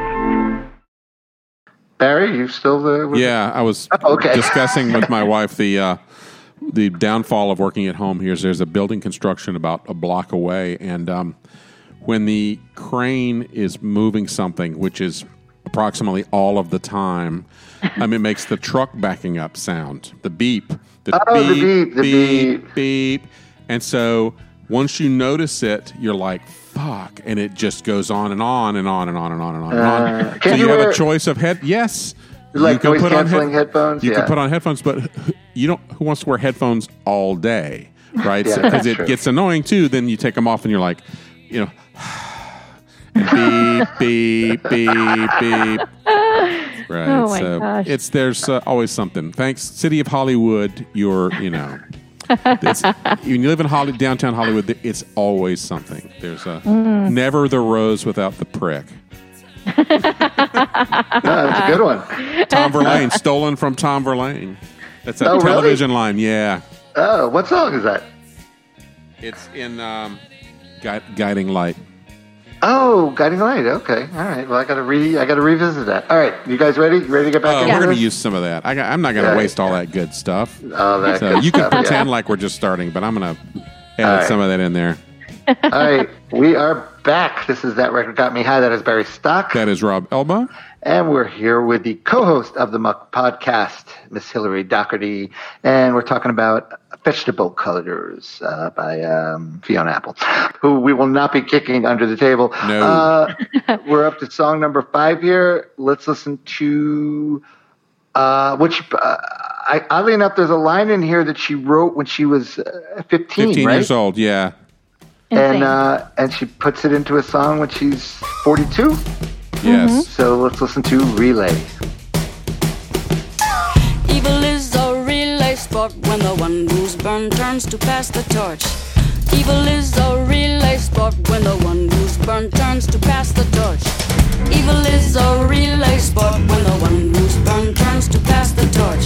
Barry, you still there? Yeah, I was discussing with my wife the downfall of working at home. There's a building construction about a block away, and when the crane is moving something, which is approximately all of the time, it makes the truck backing up sound. The beep. The beep. And so once you notice it, you're like, fuck. And it just goes on and on and on and on and on and on and on. So you have a choice of head. Yes. Like noise canceling headphones. You can put on headphones, but who wants to wear headphones all day, right? Because it gets annoying too. Then you take them off and you're like, and beep, beep, beep, beep. Right. Oh my gosh. There's always something. Thanks, City of Hollywood. When you live in downtown Hollywood, it's always something. There's never the rose without the prick. No, that's a good one. Tom Verlaine, stolen from Tom Verlaine. That's a television line. Yeah. Oh, what song is that? It's in Guiding Light. Oh, Guiding Light. Okay. All right. Well, I got to revisit that. All right. You guys ready? You ready to get back into it? We're going to use some of that. I'm not going to waste all that good stuff. Oh, that good stuff. You can pretend like we're just starting, but I'm going to add some of that in there. All right. We are back. This is That Record Got Me High. That is Barry Stock. That is Rob Elba. And we're here with the co-host of the Muck Podcast, Miss Hillary Doherty. And we're talking about Fetch the Bolt Cutters by Fiona Apple, who we will not be kicking under the table. No. We're up to song number 5 here. Let's listen to oddly enough, there's a line in here that she wrote when she was 15 right? years old, yeah. And she puts it into a song when she's 42. Yes. Mm-hmm. So let's listen to Relay. Evil is a relay sport when the one who's burned turns to pass the torch. Evil is a relay sport when the one who's burned turns to pass the torch. Evil is a relay sport when the one who's burned turns to pass the torch.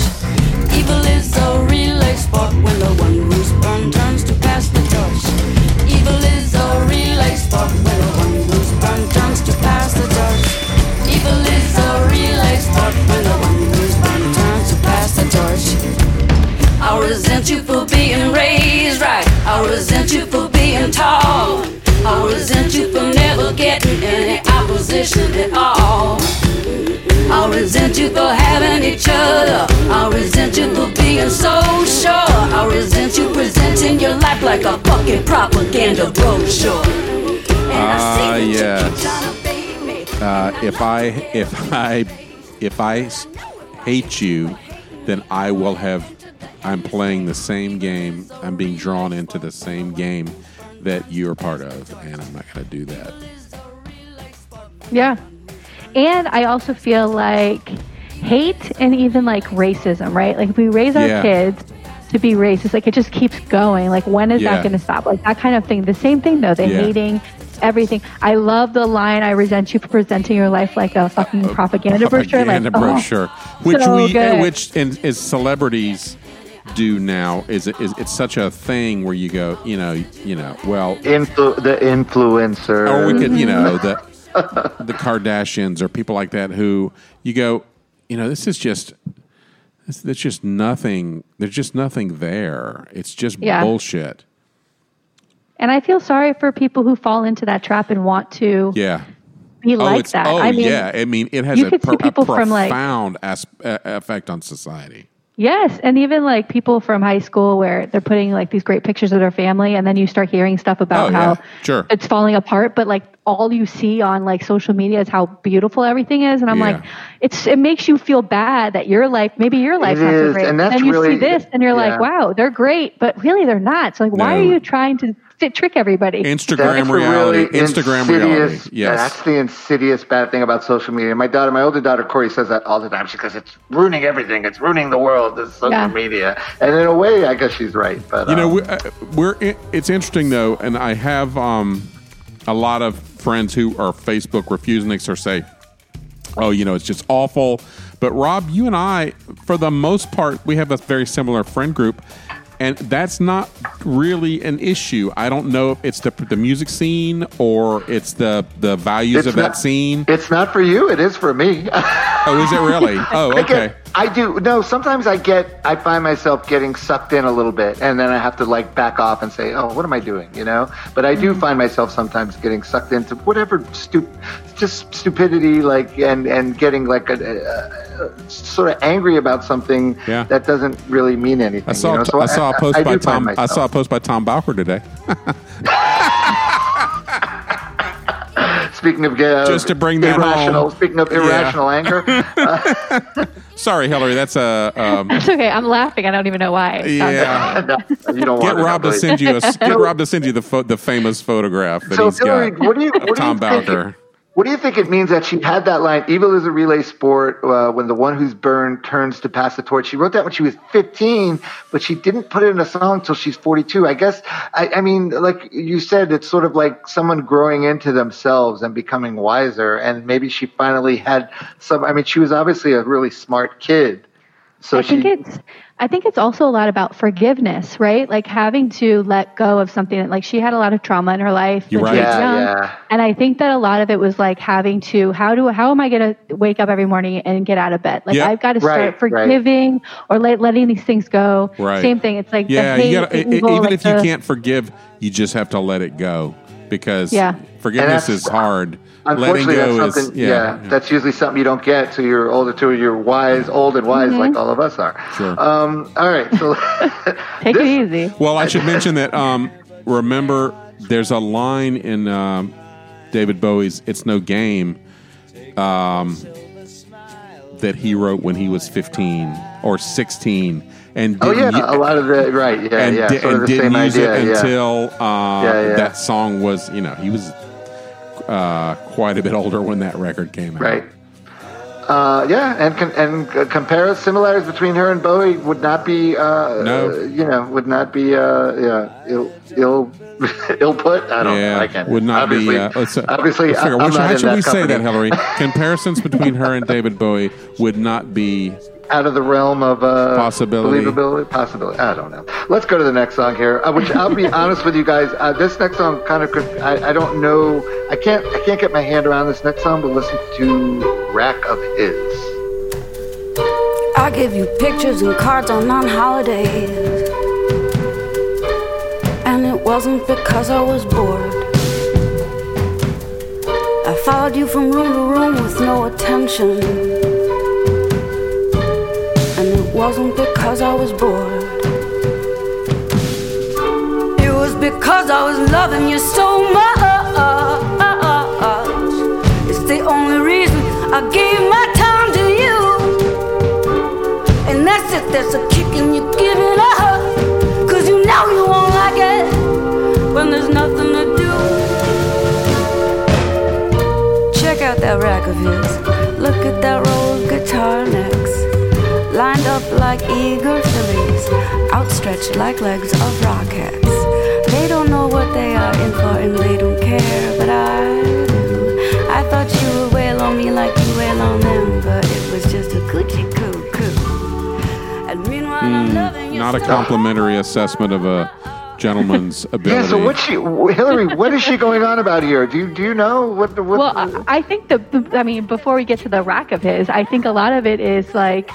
Evil is a relay sport when the one who's burned turns to pass the torch. Evil is a relay sport when the one who's burned turns to pass the torch. Evil is a relay sport when the one who's burned turns to pass the torch. I resent you for being raised right. I resent you for being tall. I resent you for never getting any opposition at all. I resent you for having each other. I resent you for being so sure. I resent you presenting your life like a fucking propaganda brochure. If I hate you, then I'm playing the same game. I'm being drawn into the same game that you're part of, and I'm not going to do that. Yeah. And I also feel like hate and even like racism, right? Like if we raise our kids to be racist, like it just keeps going. Like when is that going to stop? Like that kind of thing. The same thing though, the hating everything. I love the line, I resent you for presenting your life like a fucking propaganda brochure. Which celebrities do now it's such a thing where you go, well. The influencer. Or we could, the Kardashians or people like that who you go, this is just, there's just nothing. There's just nothing there. It's just bullshit. And I feel sorry for people who fall into that trap and want to be like that. Oh, it has a profound effect on society. Yes, and even like people from high school where they're putting like these great pictures of their family, and then you start hearing stuff about how it's falling apart, but like all you see on like social media is how beautiful everything is, and I'm like, it makes you feel bad that your life, maybe your life's not so great, and then you see this, and you're like, wow, they're great, but really they're not. So like, why are you trying to trick everybody? Instagram reality. Yes, that's the insidious bad thing about social media. My older daughter Corey says that all the time. She goes, "It's ruining everything. It's ruining the world. This social media." And in a way, I guess she's right. But it's interesting though, and I have a lot of friends who are Facebook refuseniks or say, "Oh, it's just awful." But Rob, you and I, for the most part, we have a very similar friend group. And that's not really an issue. I don't know if it's the music scene or it's the values of that scene. It's not for you. It is for me. Oh, is it really? Oh, okay. I do. No, sometimes I find myself getting sucked in a little bit, and then I have to like back off and say, oh, what am I doing? You know? But I do find myself sometimes getting sucked into whatever stupidity, like, and getting like a sort of angry about something that doesn't really mean anything. I saw a post by Tom Bowker today. Speaking of just to bring that irrational, home. Speaking of irrational anger. Sorry, Hillary. That's That's okay. I'm laughing. I don't even know why. Yeah. No, you don't get Rob to send you the famous photograph that he's got. What do you Tom Bowker? What do you think it means that she had that line, evil is a relay sport, when the one who's burned turns to pass the torch? She wrote that when she was 15, but she didn't put it in a song till she's 42. I guess, I mean, like you said, it's sort of like someone growing into themselves and becoming wiser. And maybe she finally had she was obviously a really smart kid. So I think it's also a lot about forgiveness, right? Like having to let go of something. Like she had a lot of trauma in her life when she was young. Yeah. And I think that a lot of it was like having to, how am I going to wake up every morning and get out of bed? Like I've got to start forgiving or letting these things go. Right. Same thing. It's like you can't forgive, you just have to let it go because forgiveness is hard. Unfortunately, that's usually something you don't get till you're older too. You're old and wise, like all of us are. Sure. All right. So take it easy. Well, I should mention that, remember, there's a line in David Bowie's It's No Game that he wrote when he was 15 or 16. And a lot of the that song was, he was... quite a bit older when that record came out. Right. And compare similarities between her and Bowie would not be ill put. How should we say that, Hillary? Comparisons between her and David Bowie would not be out of the realm of possibility. I don't know. Let's go to the next song here, which I'll be honest with you guys. This next song kind of, I don't know. I can't get my hand around this next song, but listen to Rack of His. I give you pictures and cards on holidays, and it wasn't because I was bored. I followed you from room to room with no attention. Wasn't because I was bored. It was because I was loving you so much. It's the only reason I gave my time to you. And that's it, there's a kick and you give it up, 'cause you know you won't like it when there's nothing to do. Check out that rack of his. Look at that roll of guitar necks, lined up like eager fillies, outstretched like legs of rockets. They don't know what they are in for and they don't care, but I do. I thought you would wail on me like you wail on them, but it was just a coochie coo-coo. And meanwhile, I'm loving you. Not a complimentary assessment of a gentleman's ability. Yeah, so Hillary, what is she going on about here? Do you know what? I think before we get to the rack of his, I think a lot of it is like,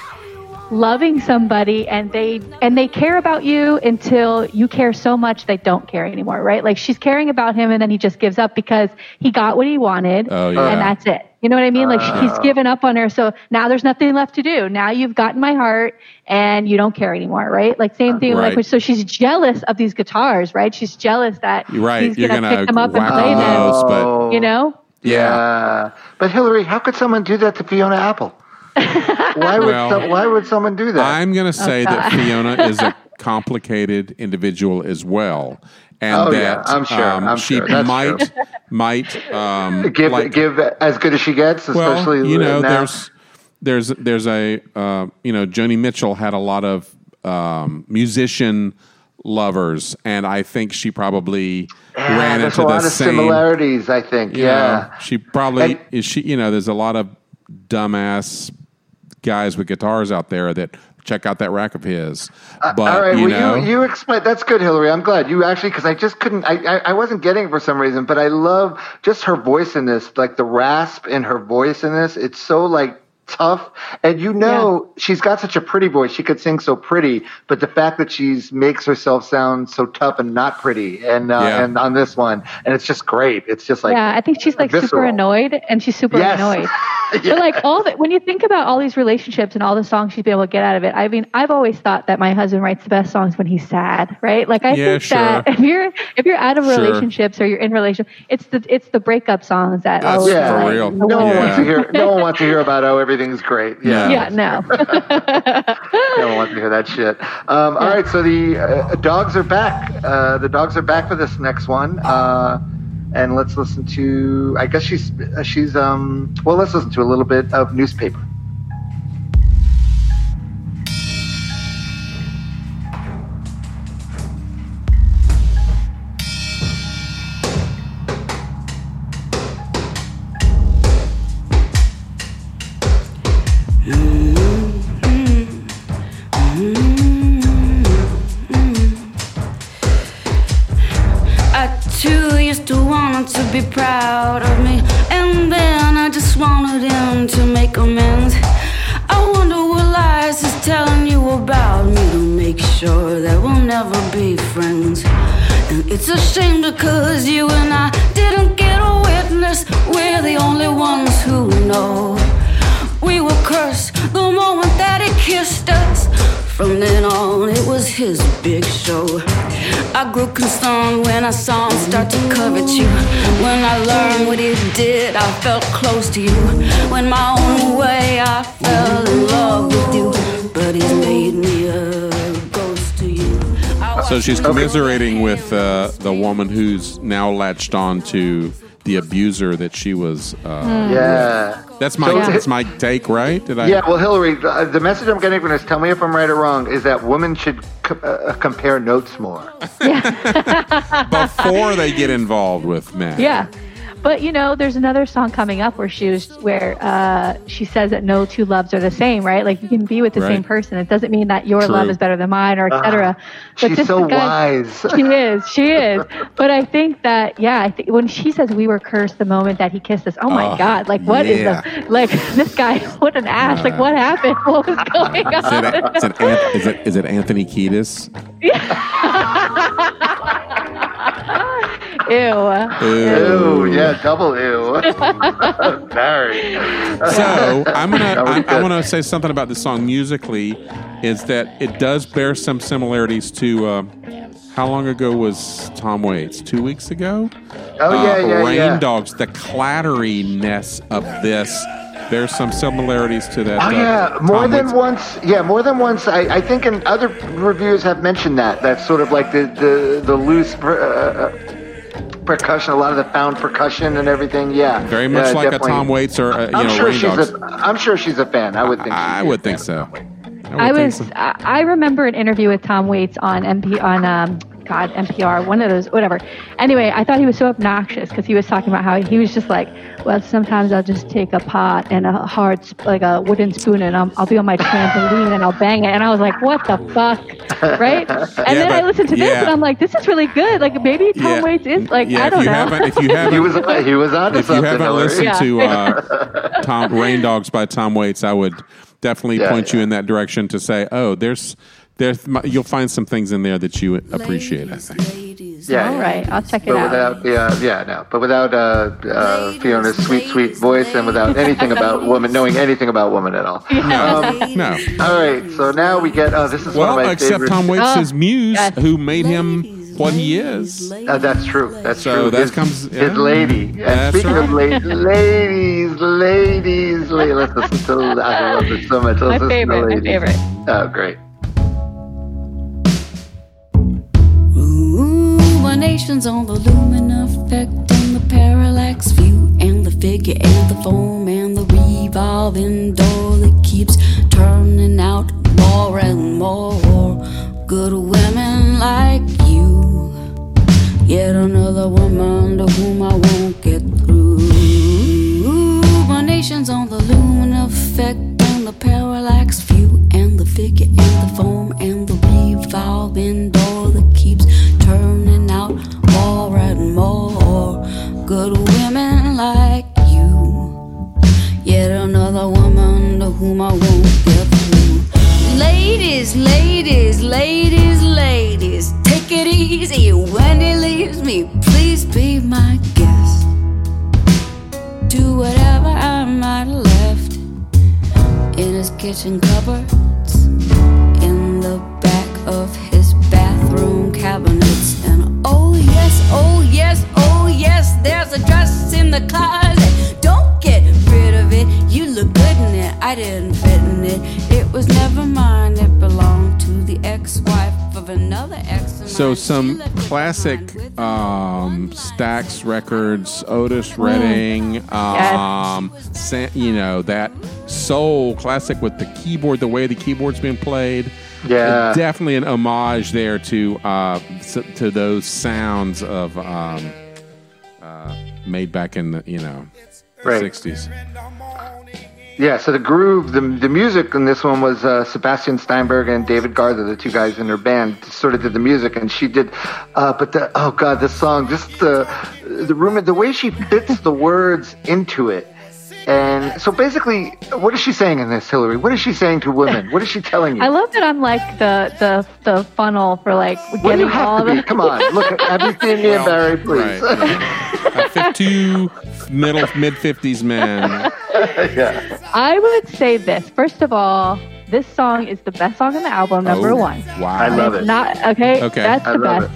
loving somebody and they care about you until you care so much they don't care anymore, right? Like she's caring about him and then he just gives up because he got what he wanted and that's it. You know what I mean? Like he's given up on her, so now there's nothing left to do. Now you've gotten my heart and you don't care anymore, right? Like same thing. Right. Like so she's jealous of these guitarars, right? She's jealous that he's gonna pick them up and play them. But, But Hillary, how could someone do that to Fiona Apple? Why would someone do that? I'm going to say that Fiona is a complicated individual as well, and I'm sure she might give as good as she gets. Especially now. there's a Joni Mitchell had a lot of musician lovers, and I think she probably ran into a lot of similarities. I think she probably there's a lot of dumbass guys with guitars out there that Check out that rack of his. But, all right, you explain. That's good, Hillary. I'm glad you actually, because I just couldn't. I wasn't getting it for some reason, but I love just her voice in this, like the rasp in her voice in this. It's so like tough, and she's got such a pretty voice. She could sing so pretty, but the fact that she's makes herself sound so tough and not pretty, and on this one, and it's just great. It's just like I think she's like visceral. Super annoyed, and she's super annoyed. Yeah. But like all that, when you think about all these relationships and all the songs she's been able to get out of it, I mean, I've always thought that my husband writes the best songs when he's sad, right? Like I think that if you're out of relationships or you're in relationships, it's the breakup songs that always for real. No one wants to hear about everything's great. Yeah, no. Don't want to hear that shit. All right, so the dogs are back. The dogs are back for this next one. And let's listen to, I guess she's let's listen to a little bit of Newspaper. Proud of me, and then I just wanted him to make amends. I wonder what lies he's telling you about me to make sure that we'll never be friends. And it's a shame because you and I didn't get a witness. We're the only ones who know. We were cursed the moment that he kissed us. From then on, it was his big show. I grew concerned when I saw him start to covet you. When I learned what he did, I felt close to you. Went my own way, I fell in love with you. But he's made me a ghost to you. So she's commiserating with the woman who's now latched on to the abuser that she was. That's my take, right? Hillary, the message I'm getting from this, tell me if I'm right or wrong, is that women should compare notes more before they get involved with men. Yeah, but there's another song coming up where she says that no two loves are the same, right? Like you can be with the same person. It doesn't mean that your love is better than mine, or etc. But she's so wise. She is. But I think that, when she says we were cursed the moment that he kissed us, oh my God, like what is the, like this guy, what an ass, like what happened? What was going on? Is it Anthony Kiedis? Ew. Double ew. Sorry. So I want to say something about this song musically, is that it does bear some similarities to how long ago was Tom Waits? 2 weeks ago? Rain Dogs, the clatteriness of this. There's some similarities to that. More than once. I think in other reviews have mentioned that. That's sort of like the loose percussion, a lot of the found percussion and everything. Yeah, very much like definitely. A Tom Waits or Rain Dogs. I'm sure she's a fan. I would think so. I remember an interview with Tom Waits on NPR, one of those, whatever. Anyway, I thought he was so obnoxious because he was talking about how he was just like, well, sometimes I'll just take a pot and a hard, like a wooden spoon, and I'll be on my trampoline and I'll bang it. And I was like, what the fuck, right? And I listened to this and I'm like, this is really good. Like maybe Tom Waits is like, I don't know. If you haven't listened to Rain Dogs by Tom Waits, I would definitely point you in that direction to say, oh, you'll find some things in there that you appreciate, I think. Yeah. All right, I'll check it out. But without Fiona's sweet, sweet voice, and without anything about women, knowing anything about women at all. No. All right, so now we get. This is one of my favorites. Well, except Tom Waits' muse, who made him what he is. That's true. So that comes. His lady. And speaking of ladies. Let's listen to. I love it so much. My favorite. Oh, great. Nations on the lumen effect and the parallax view and the figure and the foam and the revolving door that keeps turning out more and more good women like you. Yet another woman to whom I won't get through. My nation's on the lumen effect and the parallax view and the figure kitchen cupboards, in the back of his bathroom cabinets. And oh yes, oh yes, oh yes, there's a dress in the closet. Don't get rid of it, you look good in it. I didn't fit in it, it was never mine. It belonged to the ex-wife of another ex. So some classic Stax records, Otis Redding, you know, that soul classic with the keyboard, the way the keyboard's being played. Yeah, definitely an homage there to those sounds of made back in the, you know, right. the 60s. Yeah, so the groove, the music in this one was Sebastian Steinberg and David Garza, the two guys in her band, sort of did the music, and she did. But the, oh god, this song, just the room, the way she fits the words into it. And so basically, what is she saying in this, Hillary? What is she saying to women? What is she telling you? I love that I'm like the funnel for like getting all of it. Come on, look, have you seen me and Barry, please? Right, yeah. I fit two mid-50s men. Yeah. I would say this. First of all, this song is the best song on the album, number one. Wow. I love it. Okay. That's the best.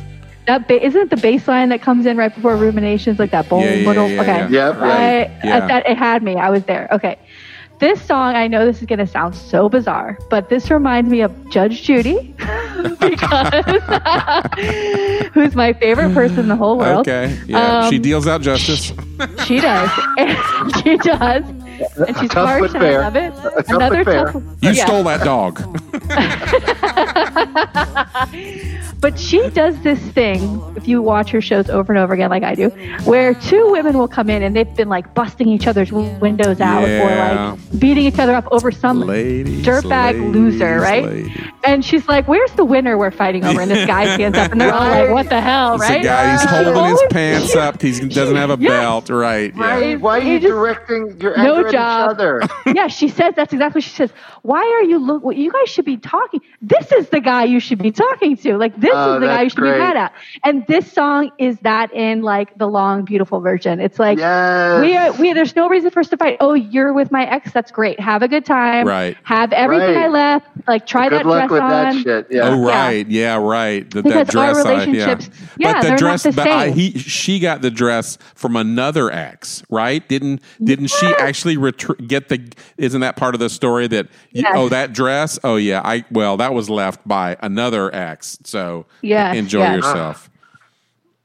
That isn't it the bass line that comes in right before Ruminations, like that boom, That, it had me. I was there. Okay. This song, I know this is going to sound so bizarre, but this reminds me of Judge Judy, because who's my favorite person in the whole world. Okay. Yeah. She deals out justice. She does. And she does. And she's harsh, and I love it. You stole that dog. But she does this thing, if you watch her shows over and over again like I do, where two women will come in and they've been like busting each other's windows out or like beating each other up over some dirtbag loser, right? And she's like, where's the winner we're fighting over? And this guy stands up and they're all like, what the hell, right? It's a guy, he's holding his pants up. He doesn't have a belt, right? Yeah. Why are you directing your anger at each other? Yeah, she says, that's exactly what she says. Why are you, you guys should be talking. This is the guy you should be talking to. Like, this is the guy you should be mad at. And this song is that in like the long, beautiful version. It's like, there's no reason for us to fight. Oh, you're with my ex. That's great. Have a good time. Right. Have everything I left. Like, try that dress on. That shit. Yeah. Oh, right. Yeah, right. Because that dress, our relationships, they're dress, not the same. She got the dress from another ex, right? Didn't she actually get the, isn't that part of the story that, that dress? Oh, yeah. That was left by another ex. So enjoy yourself.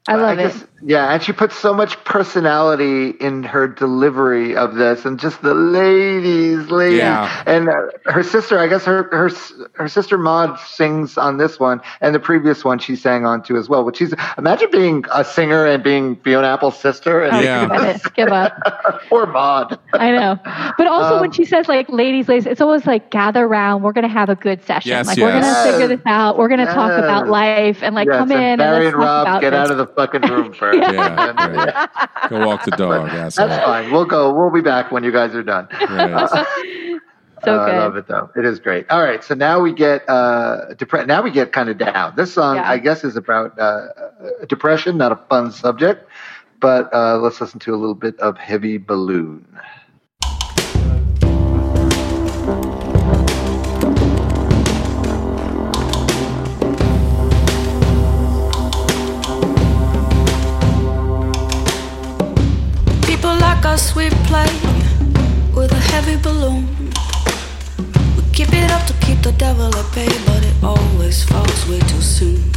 I love it. Yeah, and she puts so much personality in her delivery of this, and just the ladies. Yeah. And her sister, I guess her sister Maude sings on this one, and the previous one she sang on too as well. Which she's, imagine being a singer and being Fiona Apple's sister. And give up. Poor Maude. I know, but also when she says like ladies, it's always like gather round. We're gonna have a good session. We're gonna figure this out. We're gonna talk about life and come in. Barry and Rob, get out of the fucking room first. Yeah. Go walk the dog. That's fine. We'll go. We'll be back when you guys are done. Right. Good. I love it though. It is great. All right. So now we get depressed. Now we get kind of down. This song, I guess, is about depression. Not a fun subject, but let's listen to a little bit of Heavy Balloon. We play with a heavy balloon. We keep it up to keep the devil at bay, but it always falls way too soon.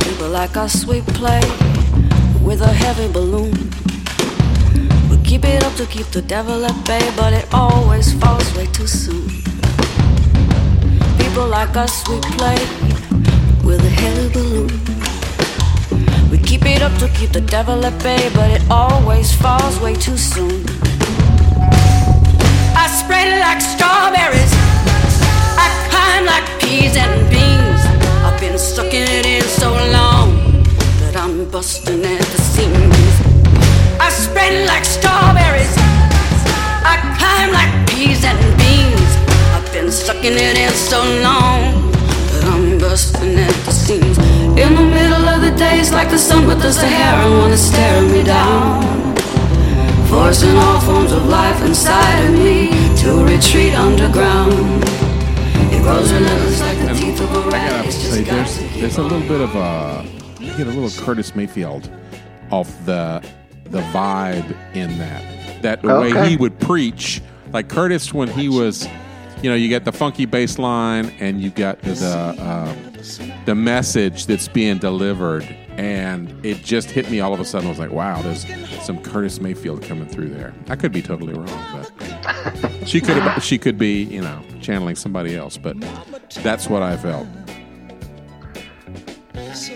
People like us, we play with a heavy balloon. We keep it up to keep the devil at bay, but it always falls way too soon. People like us, we play with a heavy balloon. We keep it up to keep the devil at bay, but it always falls way too soon. I spread like strawberries, I climb like peas and beans. I've been sucking it in so long that I'm busting at the seams. I spread like strawberries, I climb like peas and beans. I've been sucking it in so long that I'm busting at the seams. In the middle of the day, it's like the sun with the Sahara wanna stare me down. forcing all forms of life inside of me to retreat underground. It grows relentless like the teeth of a rat. I gotta say, there's a little bit of a, you get a little Curtis Mayfield off the vibe in that the way he would preach. Like Curtis, when he was, you know, you got the funky bass line and you got the message that's being delivered, and it just hit me all of a sudden. I was like, wow, there's some Curtis Mayfield coming through there. I could be totally wrong, but she could be, you know, channeling somebody else, but that's what I felt.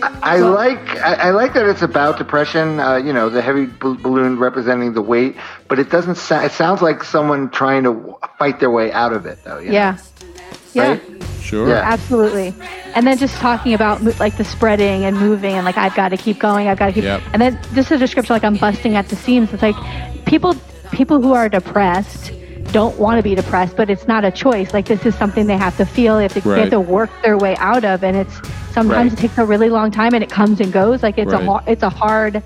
I like that it's about depression. You know, the heavy balloon representing the weight, but it doesn't. It sounds like someone trying to fight their way out of it, though. You know? Yeah, right? Sure, yeah. Absolutely. And then just talking about like the spreading and moving, and like I've got to keep going. Yep. And then just a description like I'm busting at the seams. It's like people who are depressed don't want to be depressed, but it's not a choice. Like this is something they have to feel. They have to work their way out of, and it's. Sometimes it takes a really long time, and it comes and goes. Like it's a hard,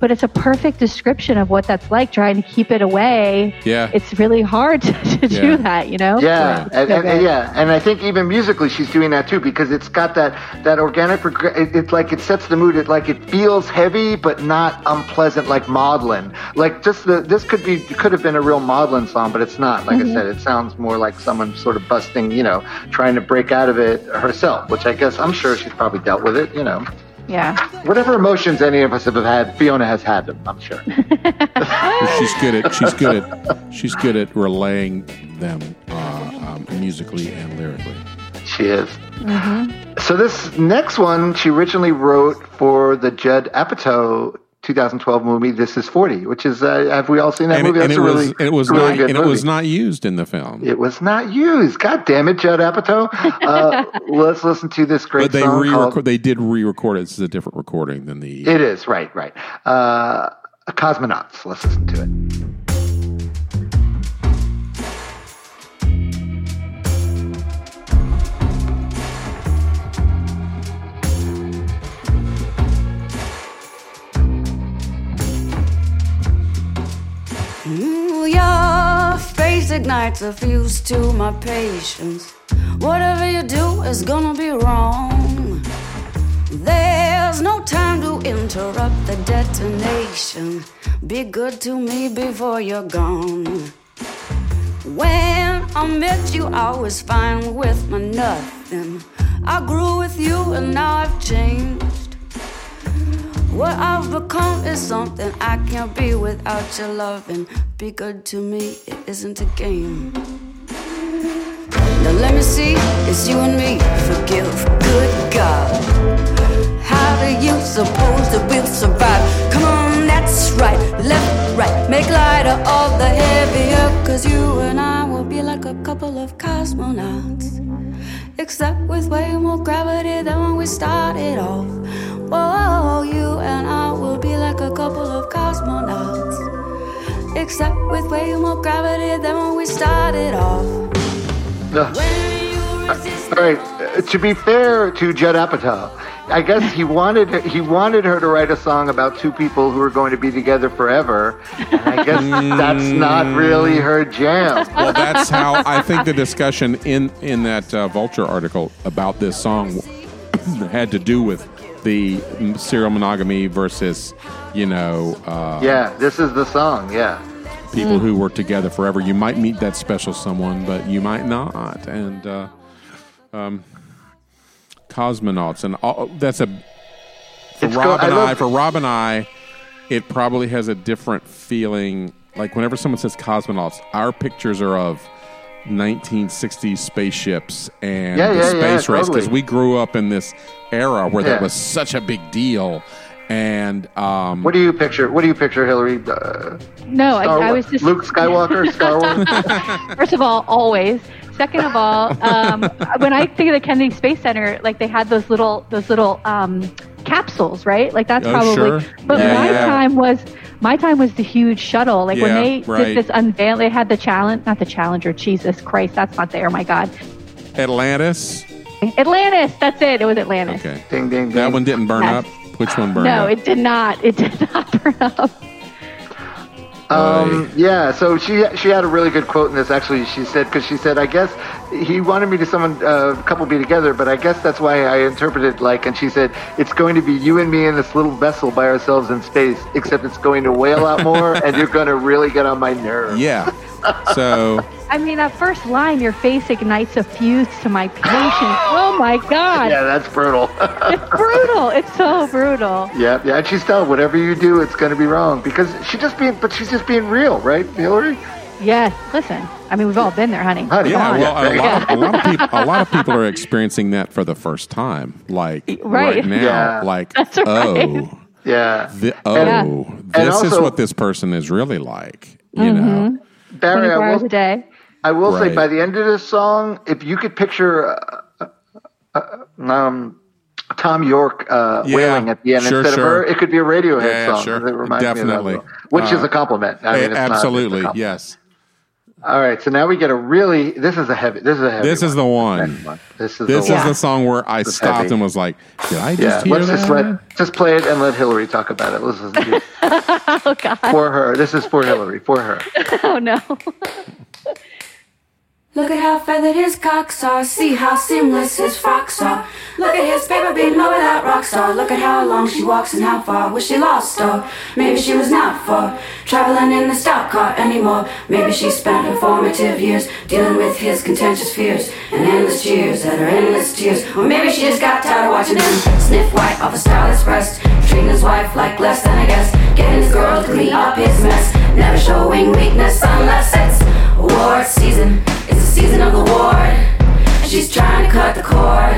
but it's a perfect description of what that's like. Trying to keep it away, it's really hard to do that, you know. Yeah, and I think even musically, she's doing that too, because it's got that organic. It's like it sets the mood. It like it feels heavy, but not unpleasant, like Maudlin. Like just this could have been a real Maudlin song, but it's not. Like I said, it sounds more like someone sort of busting, you know, trying to break out of it herself. Which I guess I'm sure she's probably dealt with it, you know. Yeah. Whatever emotions any of us have had, Fiona has had them, I'm sure. She's good at relaying them musically and lyrically. She is. Mm-hmm. So this next one, she originally wrote for the Judd Apatow 2012 movie This Is 40, which is have we all seen that movie? It was not used in the film. It was not used. God damn it, Judd Apatow. Let's listen to this great song. They did re-record it. This is a different recording than the. It is right. Cosmonauts. Let's listen to it. Your face ignites a fuse to my patience. Whatever you do is gonna be wrong. There's no time to interrupt the detonation. Be good to me before you're gone. When I met you, I was fine with my nothing. I grew with you and now I've changed. What I've become is something I can't be without your loving. Be good to me, it isn't a game. Now let me see, it's you and me. Forgive, good God. How do you suppose that we'll survive? Come on, that's right, left, right. Make lighter all the heavier. Cause you and I will be like a couple of cosmonauts, except with way more gravity than when we started off. Whoa, you and I will be like a couple of cosmonauts, except with way more gravity than when we started off. All right, to be fair to Judd Apatow, I guess he wanted her to write a song about two people who are going to be together forever. And I guess that's not really her jam. Well, that's how I think the discussion in that Vulture article about this song had to do with the serial monogamy versus, you know... this is the song, people who were together forever. You might meet that special someone, but you might not. And... cosmonauts and all, for Rob and I it probably has a different feeling. Like whenever someone says cosmonauts, our pictures are of 1960s spaceships and the space race because we grew up in this era where that was such a big deal. And what do you picture, Hillary? No, I was just Luke Skywalker, Star Wars. First of all, always. Second of all, when I think of the Kennedy Space Center, like they had those little capsules, right? Like that's probably. Sure. But my time was the huge shuttle. Like when they did this unveiling, they had the Challenger. Jesus Christ, that's not there. My God. Atlantis. That's it. It was Atlantis. Okay. Ding ding. Ding. That one didn't burn up. Which one burned up? No, it did not burn up. Yeah, so she had a really good quote in this, actually. She said, because she said, I guess he wanted me to couple be together, but I guess that's why I interpreted like, and she said, it's going to be you and me in this little vessel by ourselves in space, except it's going to weigh a lot more, and you're going to really get on my nerves. Yeah. So, I mean, that first line, your face ignites a fuse to my patience. Oh my God. Yeah, that's brutal. It's brutal. It's so brutal. Yeah, yeah. And she's telling, whatever you do, it's going to be wrong, because she's just being real, right, Hillary? Yes. Listen, I mean, we've all been there, honey. Yeah. Well, a lot of people are experiencing that for the first time, like right now, yeah. Like that's oh, right. Yeah, this also, is what this person is really like, you mm-hmm. know. Barry, 24 hours a day. I will say, by the end of this song, if you could picture Tom York wailing at the end instead of her, it could be a Radiohead song. Sure. It reminds me of that, which is a compliment. I mean, it's absolutely, not, it's yes. All right, so now we get a really. This is a heavy. This is the one. This is the song where I stopped and was like, "Did I just hear that?" Just play it and let Hillary talk about it. Let's listen to it. Oh God! For her, this is for Hillary. For her. Oh no! Look at how feathered his cocks are. See how seamless his frocks are. Look at his paper being lower that rock star. Look at how long she walks and how far was she lost, or maybe she was not for traveling in the stock car anymore. Maybe she spent her formative years dealing with his contentious fears and endless cheers at her endless tears. Or maybe she just got tired of watching him sniff white off a stylist's breast, treating his wife like less than a guest, getting his girl to clean up his mess, never showing weakness unless it's war season. Season of the ward, and she's trying to cut the cord.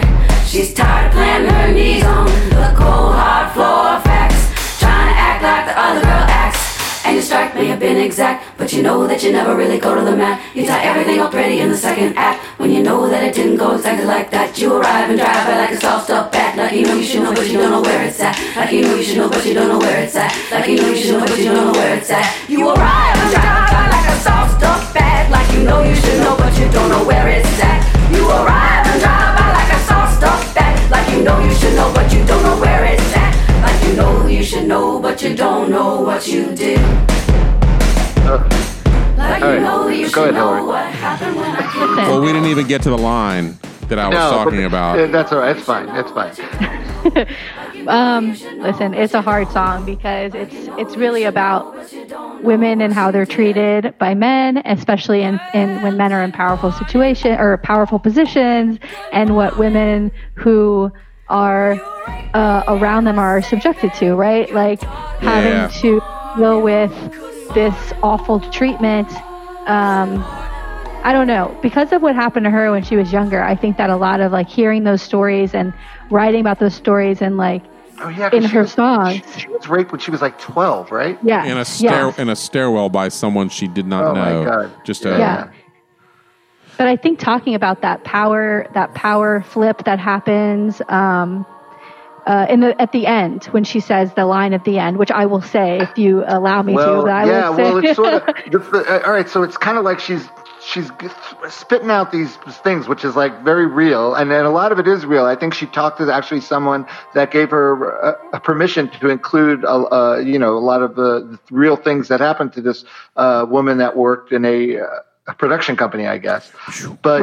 She's tired of playing her knees on the cold hard floor facts, trying to act like the other girl acts. And your strike may have been exact, but you know that you never really go to the mat. You tie everything up ready in the second act. When you know that it didn't go exactly like that, you arrive and drive it like a soft-up bat. Like you know you should know, but you don't know where it's at. Like you know you should know, but you don't know where it's at. Like you know you should know, but you don't know where it's at. You arrive and drive like a soft-up bat. Like you know you should know, but you don't know where it's at. You arrive and drive by like a soft stuff back. Like you know you should know, but you don't know where it's at. Like you know you should know, but you don't know what you did. Like you know you should know what happened when I came back. Well, we didn't even get to the line that I was talking about. That's all right. It's fine. It's fine. Listen, it's a hard song because it's really about women and how they're treated by men, especially in when men are in powerful situations or powerful positions, and what women who are around them are subjected to, right? Like having to deal with this awful treatment. I don't know. Because of what happened to her when she was younger, I think that a lot of like hearing those stories and writing about those stories and like in her songs. She was raped when she was like 12, right? Yeah. In a stairwell by someone she did not know. Oh my God. But I think talking about that power flip that happens at the end, when she says the line at the end, which I will say if you allow me to. It's sort of. All right, so it's kind of like she's spitting out these things, which is like very real. And then a lot of it is real. I think she talked to actually someone that gave her a permission to include, a lot of the real things that happened to this woman that worked in a production company, I guess. But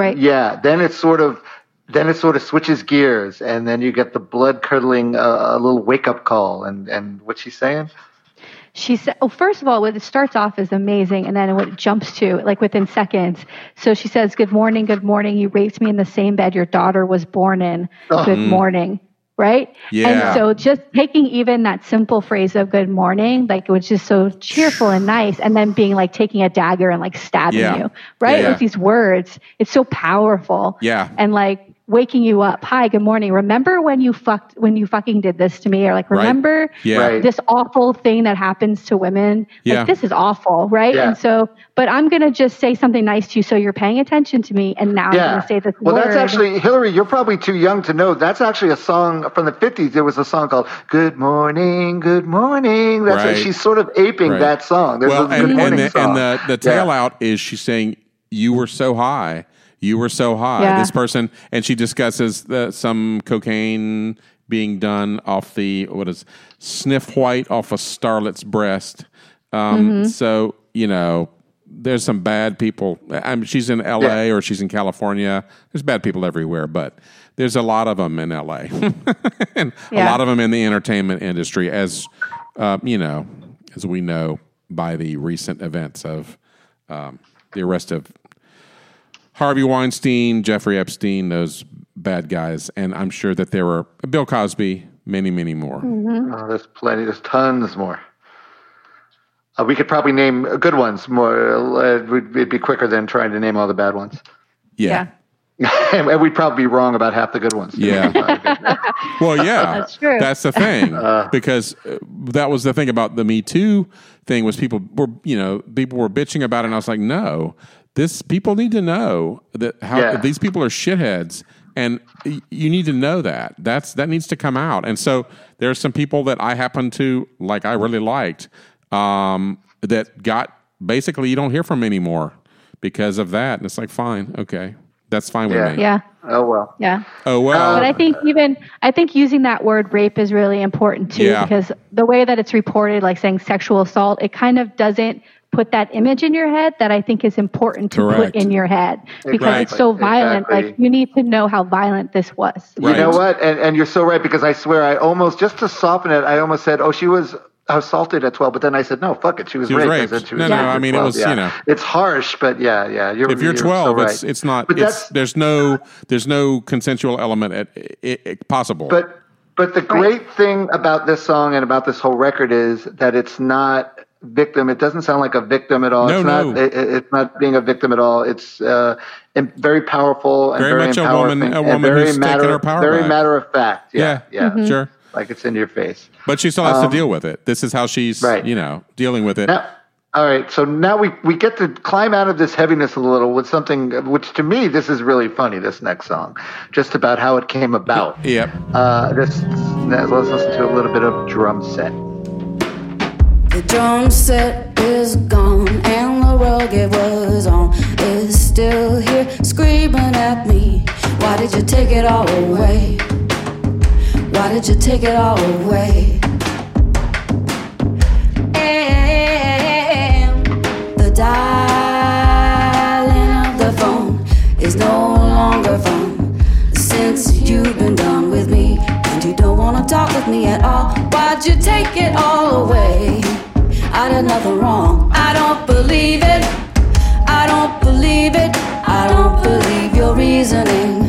then it sort of switches gears, and then you get the blood curdling, a little wake up call. And what's she saying? She said, first of all, what it starts off is amazing, and then what it jumps to, like within seconds. So she says, good morning, you raped me in the same bed your daughter was born in. Good morning, right? Yeah. And so just taking even that simple phrase of good morning, like it was just so cheerful and nice, and then being like taking a dagger and like stabbing you, right? Yeah. With these words, it's so powerful. Yeah. And like waking you up. Hi, good morning. Remember when you fucking did this to me? Or like, remember this awful thing that happens to women? Like, this is awful, right? Yeah. And so, but I'm going to just say something nice to you so you're paying attention to me, and now I'm going to say this word. Well, that's actually, Hillary, you're probably too young to know. That's actually a song from the 50s. There was a song called Good Morning, Good Morning. That's right. She's sort of aping that song. There's a Good Morning song. And the tail out is she's saying, you were so high. You were so high. Yeah. This person, and she discusses some cocaine being done off sniff white off a starlet's breast. So you know, there's some bad people. I mean, she's in L.A. or she's in California. There's bad people everywhere, but there's a lot of them in L.A. and a lot of them in the entertainment industry, as you know, as we know by the recent events of the arrest of Harvey Weinstein, Jeffrey Epstein, those bad guys. And I'm sure that there were Bill Cosby, many, many more. Mm-hmm. Oh, there's plenty. There's tons more. We could probably name good ones more. It'd be quicker than trying to name all the bad ones. Yeah. And we'd probably be wrong about half the good ones. Well, yeah. That's true. That's the thing. Because that was the thing about the Me Too thing was people were bitching about it. And I was like, no, people need to know that these people are shitheads. And you need to know that. That needs to come out. And so there are some people that I happen to, like I really liked, that got basically you don't hear from anymore because of that. And it's like, fine, okay, that's fine with me. Yeah. Oh well. Yeah. Oh well. But I think using that word rape is really important too, because the way that it's reported, like saying sexual assault, it kind of doesn't put that image in your head that I think is important to put in your head because it's so violent. Exactly. Like you need to know how violent this was. Right. You know what? And you're so right, because I swear I almost, just to soften it, I almost said, oh, she was assaulted at 12, but then I said, no, fuck it. She was raped. I mean, 12. It was, you know. It's harsh, but yeah. If you're 12, so it's not, there's no consensual element at possible. But the great thing about this song and about this whole record is that it's not victim. It doesn't sound like a victim at all. No. It's not being a victim at all. It's very powerful and very much empowering. A woman who's taking her power back. Very matter of fact. Yeah. Mm-hmm. Sure. Like it's in your face. But she still has to deal with it. This is how she's, dealing with it. Now, all right. So now we get to climb out of this heaviness a little with something, which to me, this is really funny, this next song, just about how it came about. Yep. Let's listen to a little bit of drum set. The drum set is gone and the rug it was on is still here screaming at me. Why did you take it all away? Why did you take it all away? And the dialing of the phone is no longer fun since you've been done with me and you don't want to talk with me at all. Why'd you take it all away? I did nothing wrong. I don't believe it. I don't believe it. I don't believe your reasoning.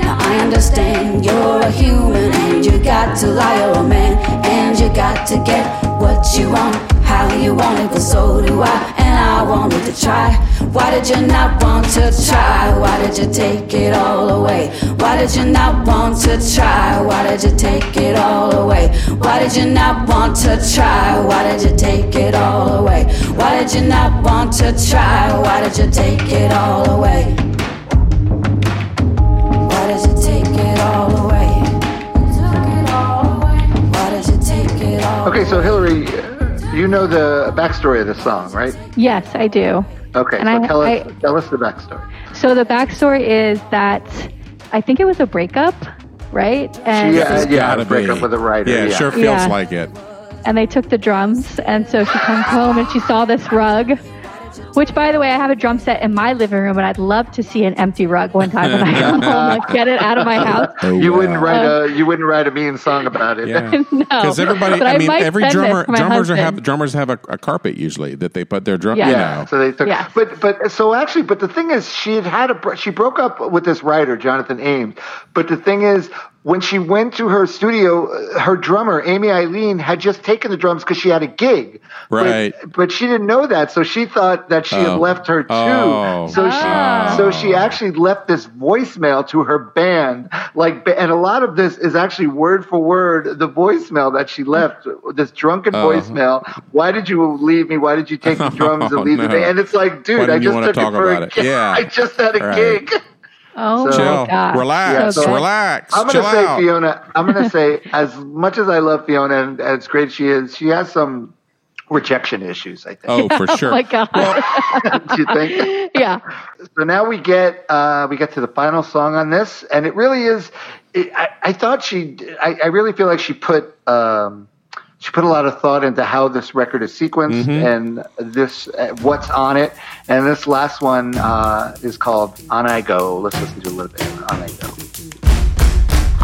I understand you're a human and you got to lie, you're a man and you got to get what you want, how you want it, but so do I, and I wanted to try. Why did you not want to try? Why did you take it all away? Why did you not want to try? Why did you take it all away? Why did you not want to try? Why did you take it all away? Why did you not want to try? Why did you take it all away? Why did you take it all away? Why did you take it all away? Okay, so Hillary, you know the backstory of this song, right? Yes, I do. Okay, and tell us the backstory. So the backstory is that I think it was a breakup, right? And a breakup with a writer. Yeah, it sure feels like it. And they took the drums, and so she comes home and she saw this rug. Which, by the way, I have a drum set in my living room, and I'd love to see an empty rug one time when I come home. Like, get it out of my house. You wouldn't write a mean song about it. Yeah. No, because everybody. I mean, every drummers have a carpet usually that they put their drum. Yeah. You know. So they took. Yes. But the thing is, she broke up with this writer, Jonathan Ames. But the thing is, when she went to her studio, her drummer, Amy Eileen, had just taken the drums because she had a gig. Right. But she didn't know that, so she thought that she had left her too. So she actually left this voicemail to her band. And a lot of this is actually word for word, the voicemail that she left, this drunken voicemail. Why did you leave me? Why did you take the drums and leave me? And it's like, dude, I just took it for a gig. Yeah. I just had a gig. Oh, my God. Relax. I'm going to say, Fiona, as much as I love Fiona and as great she is, she has some rejection issues, I think. Oh, for sure. Oh, my God. Well, do you think? Yeah. So now we get to the final song on this, and it really is – I really feel like she put She put a lot of thought into how this record is sequenced and this what's on it. And this last one is called On I Go. Let's listen to a little bit of On I Go.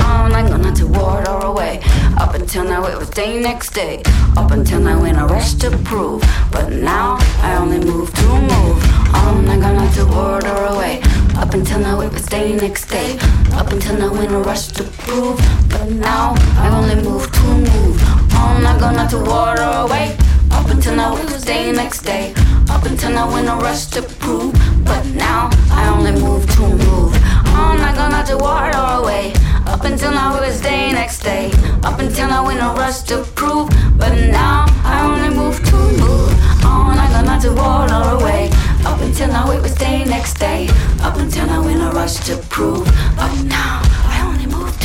On I go, not toward or away. Up until now it was day next day. Up until now in a rush to prove. But now I only move to move. On I go, not toward or away. Up until now it was day next day. Up until now in a rush to prove. But now I only move to move. On I go, not toward or away. Up until now it was day next day. Up until now in a rush to prove. But now I only move to move. On I go, not toward or away. Up until now it was day next day. Up until now in a rush to prove. But now I only move to move. On I go, not toward or away. Up until now it was day next day. Up until now in a rush to prove. But now I only move to move.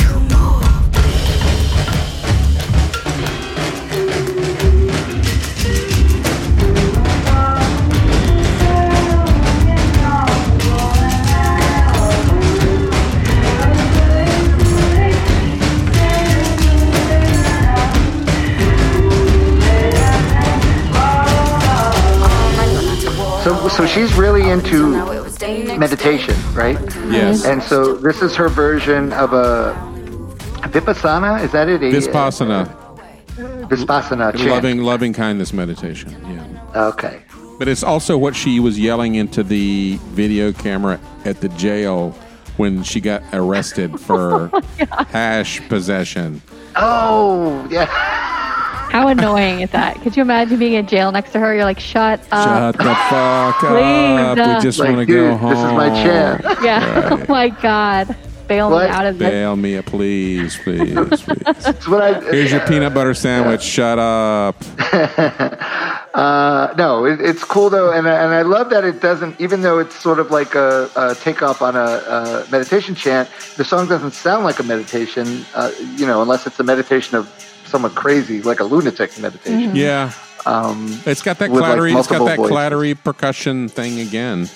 So she's really into meditation, right? Yes. And so this is her version of a Vipassana. Is that it? Vipassana. Loving kindness meditation. Yeah. Okay. But it's also what she was yelling into the video camera at the jail when she got arrested for hash possession. Oh, yeah. How annoying is that? Could you imagine being in jail next to her? You're like, shut up. Shut the fuck up. We just want to go home. This is my chance. Yeah. Right. Oh, my God. Bail me out of this. Bail me, please. Please, please. Here's your peanut butter sandwich. Yeah. Shut up. No, it's cool, though. And I love that it doesn't, even though it's sort of like a takeoff on a meditation chant, the song doesn't sound like a meditation, unless it's a meditation of somewhat crazy, like a lunatic meditation. Yeah. It's got that clattery, percussion thing again,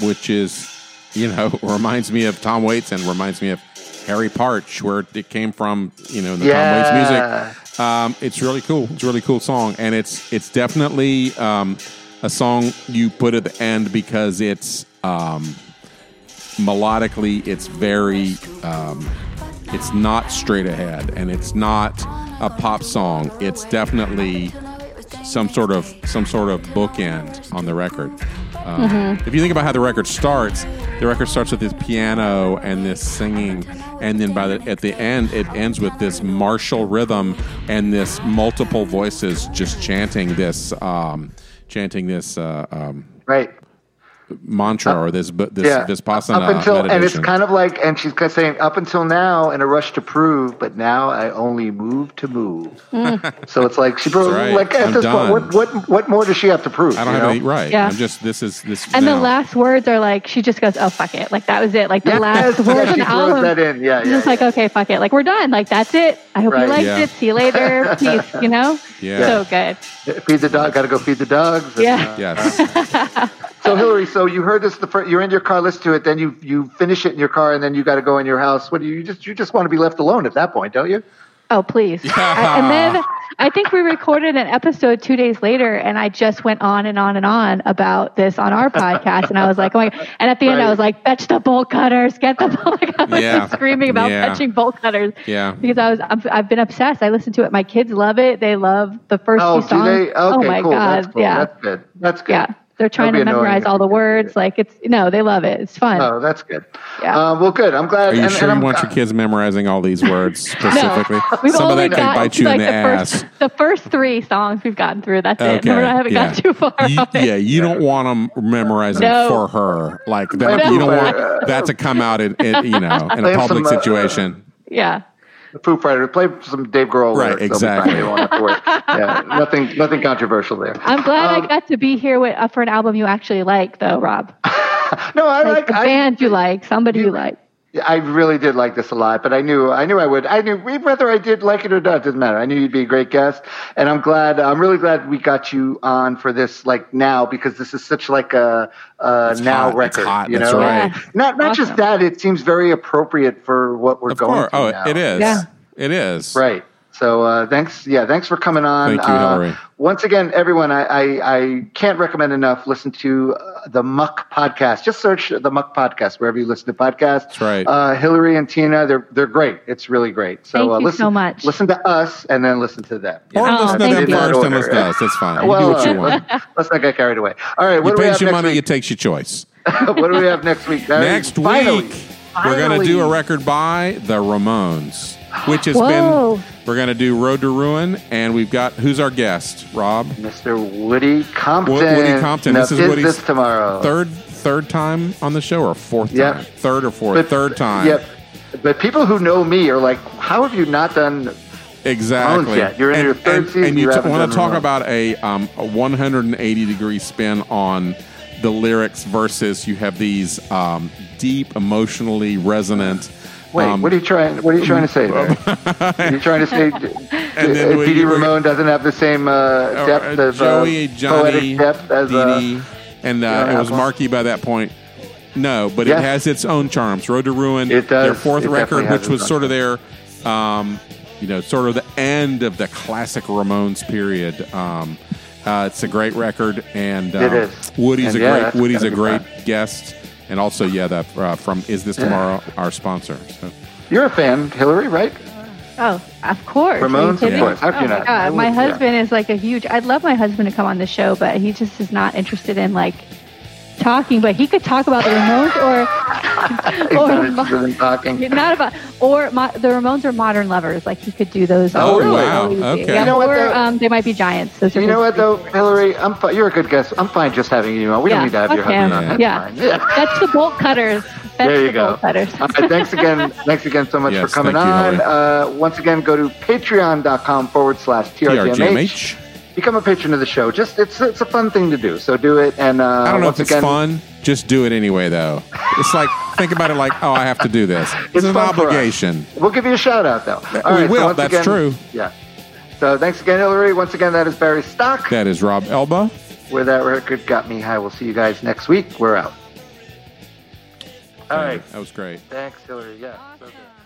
which is, reminds me of Tom Waits and reminds me of Harry Parch, where it came from, in the Tom Waits music. It's really cool. It's a really cool song. And it's definitely a song you put at the end because it's melodically, it's very... it's not straight ahead, and it's not a pop song. It's definitely some sort of bookend on the record. If you think about how the record starts with this piano and this singing, and then at the end, it ends with this martial rhythm and this multiple voices just chanting this. Right. Mantra or this Vipassana meditation. And it's kind of like, and she's saying, up until now in a rush to prove, but now I only move to move. So it's like she broke. Right. Like at this point, what more does she have to prove? I don't have any right. Yeah. I'm just this. And now. The last words are like she just goes, oh fuck it, like that was it. Like the last words in the album. That in. Yeah, she's just like, okay, fuck it, like we're done, like that's it. I hope you liked it. See you later, peace. Yeah. So good. Feed the dog. Got to go feed the dogs. Yes. So Hillary, so you heard this. You're in your car, listen to it, then you finish it in your car, and then you got to go in your house. What do you just want to be left alone at that point, don't you? Oh, please! Yeah. And then I think we recorded an episode 2 days later, and I just went on and on and on about this on our podcast, and I was like, "Oh my!" And at the end, I was like, "Fetch the bolt cutters, get the bolt!" Like, I was just screaming about fetching bolt cutters, because I've been obsessed. I listen to it. My kids love it. They love the first few songs. Okay, oh my God! That's cool. Yeah, that's good. Yeah. They're trying to memorize all the words. Like they love it. It's fun. Oh, that's good. Yeah. Well, good. I'm glad. Are you sure you want your kids memorizing all these words specifically? No, some of that can bite you in the ass. The first three songs we've gotten through. That's it. No, I haven't got too far. You don't want them memorizing for her. Like that. You don't want that to come out in a public situation. Yeah. The Foo Fighters, play some Dave Grohl. Right, exactly. Nothing controversial there. I'm glad I got to be here for an album you actually like, though, Rob. No, I like the band you like, somebody you like. I really did like this a lot, but I knew I would. I knew whether I did like it or not, it doesn't matter. I knew you'd be a great guest, and I'm really glad we got you on for this like now, because this is such like a now record. It's hot. That's right. Yeah. Not awesome. Just that, it seems very appropriate for what we're going through now. It is. Yeah. It is. Right. So thanks. Yeah, thanks for coming on. Thank you, Hillary. Once again, everyone, I can't recommend enough. Listen to the Muck Podcast. Just search the Muck Podcast wherever you listen to podcasts. That's right. Hillary and Tina, they're great. It's really great. So thank you so much. Listen to us and then listen to them. Or listen to them first and listen to us. That's fine. Well, do what you want. Let's not get carried away. All right. What you do pays we your money. Week? It takes your choice. What do we have next week, guys? Next week, we're going to do a record by the Ramones. Which has been, we're going to do Road to Ruin, and we've got, who's our guest, Rob? Mr. Woody Compton. Woody Compton. Now, this is Woody's this tomorrow? Third time on the show, or fourth time? Third or fourth? Third time. Yep. But people who know me are like, how have you not done Ramones yet? You're in your third season. And you want to talk about a 180-degree spin on the lyrics versus you have these deep, emotionally resonant... Wait, what are you trying to say there? Are you trying to say D.D. Ramone doesn't have the same depth as Joey, Johnny, depth as D.D. and it was Marky by that point? No, but it has its own charms. Road to Ruin, it does, their fourth record, which was sort of their, sort of the end of the classic Ramones period. It's a great record, and it is. Woody's a great guest. And also, from Is This Tomorrow, our sponsor. So. You're a fan, Hillary, right? Oh, of course. Ramones, of course. How can you not? My husband is like a huge... I'd love my husband to come on the show, but he just is not interested in, like, talking. But he could talk about the Ramones the Ramones are modern lovers. Like, he could do those. Okay. Yeah, they might be giants. You know what, though, Hillary? You're a good guest. I'm fine just having you on. We don't need to have your husband on. That's fine. That's the Bolt Cutters. There you go. Thanks again so much for coming on. Once again, go to patreon.com/TRGMH. Become a patron of the show. Just it's a fun thing to do, so do it. And I don't know if it's fun. Just do it anyway, though. It's like think about it like, oh, I have to do this. It's an obligation. We'll give you a shout out, though. All right, we will. So that's true. Yeah. So thanks again, Hillary. Once again, that is Barry Stock. That is Rob Elba. Where That Record Got Me High. We'll see you guys next week. We're out. All right. That was great. Thanks, Hillary. Yeah. Awesome. So good.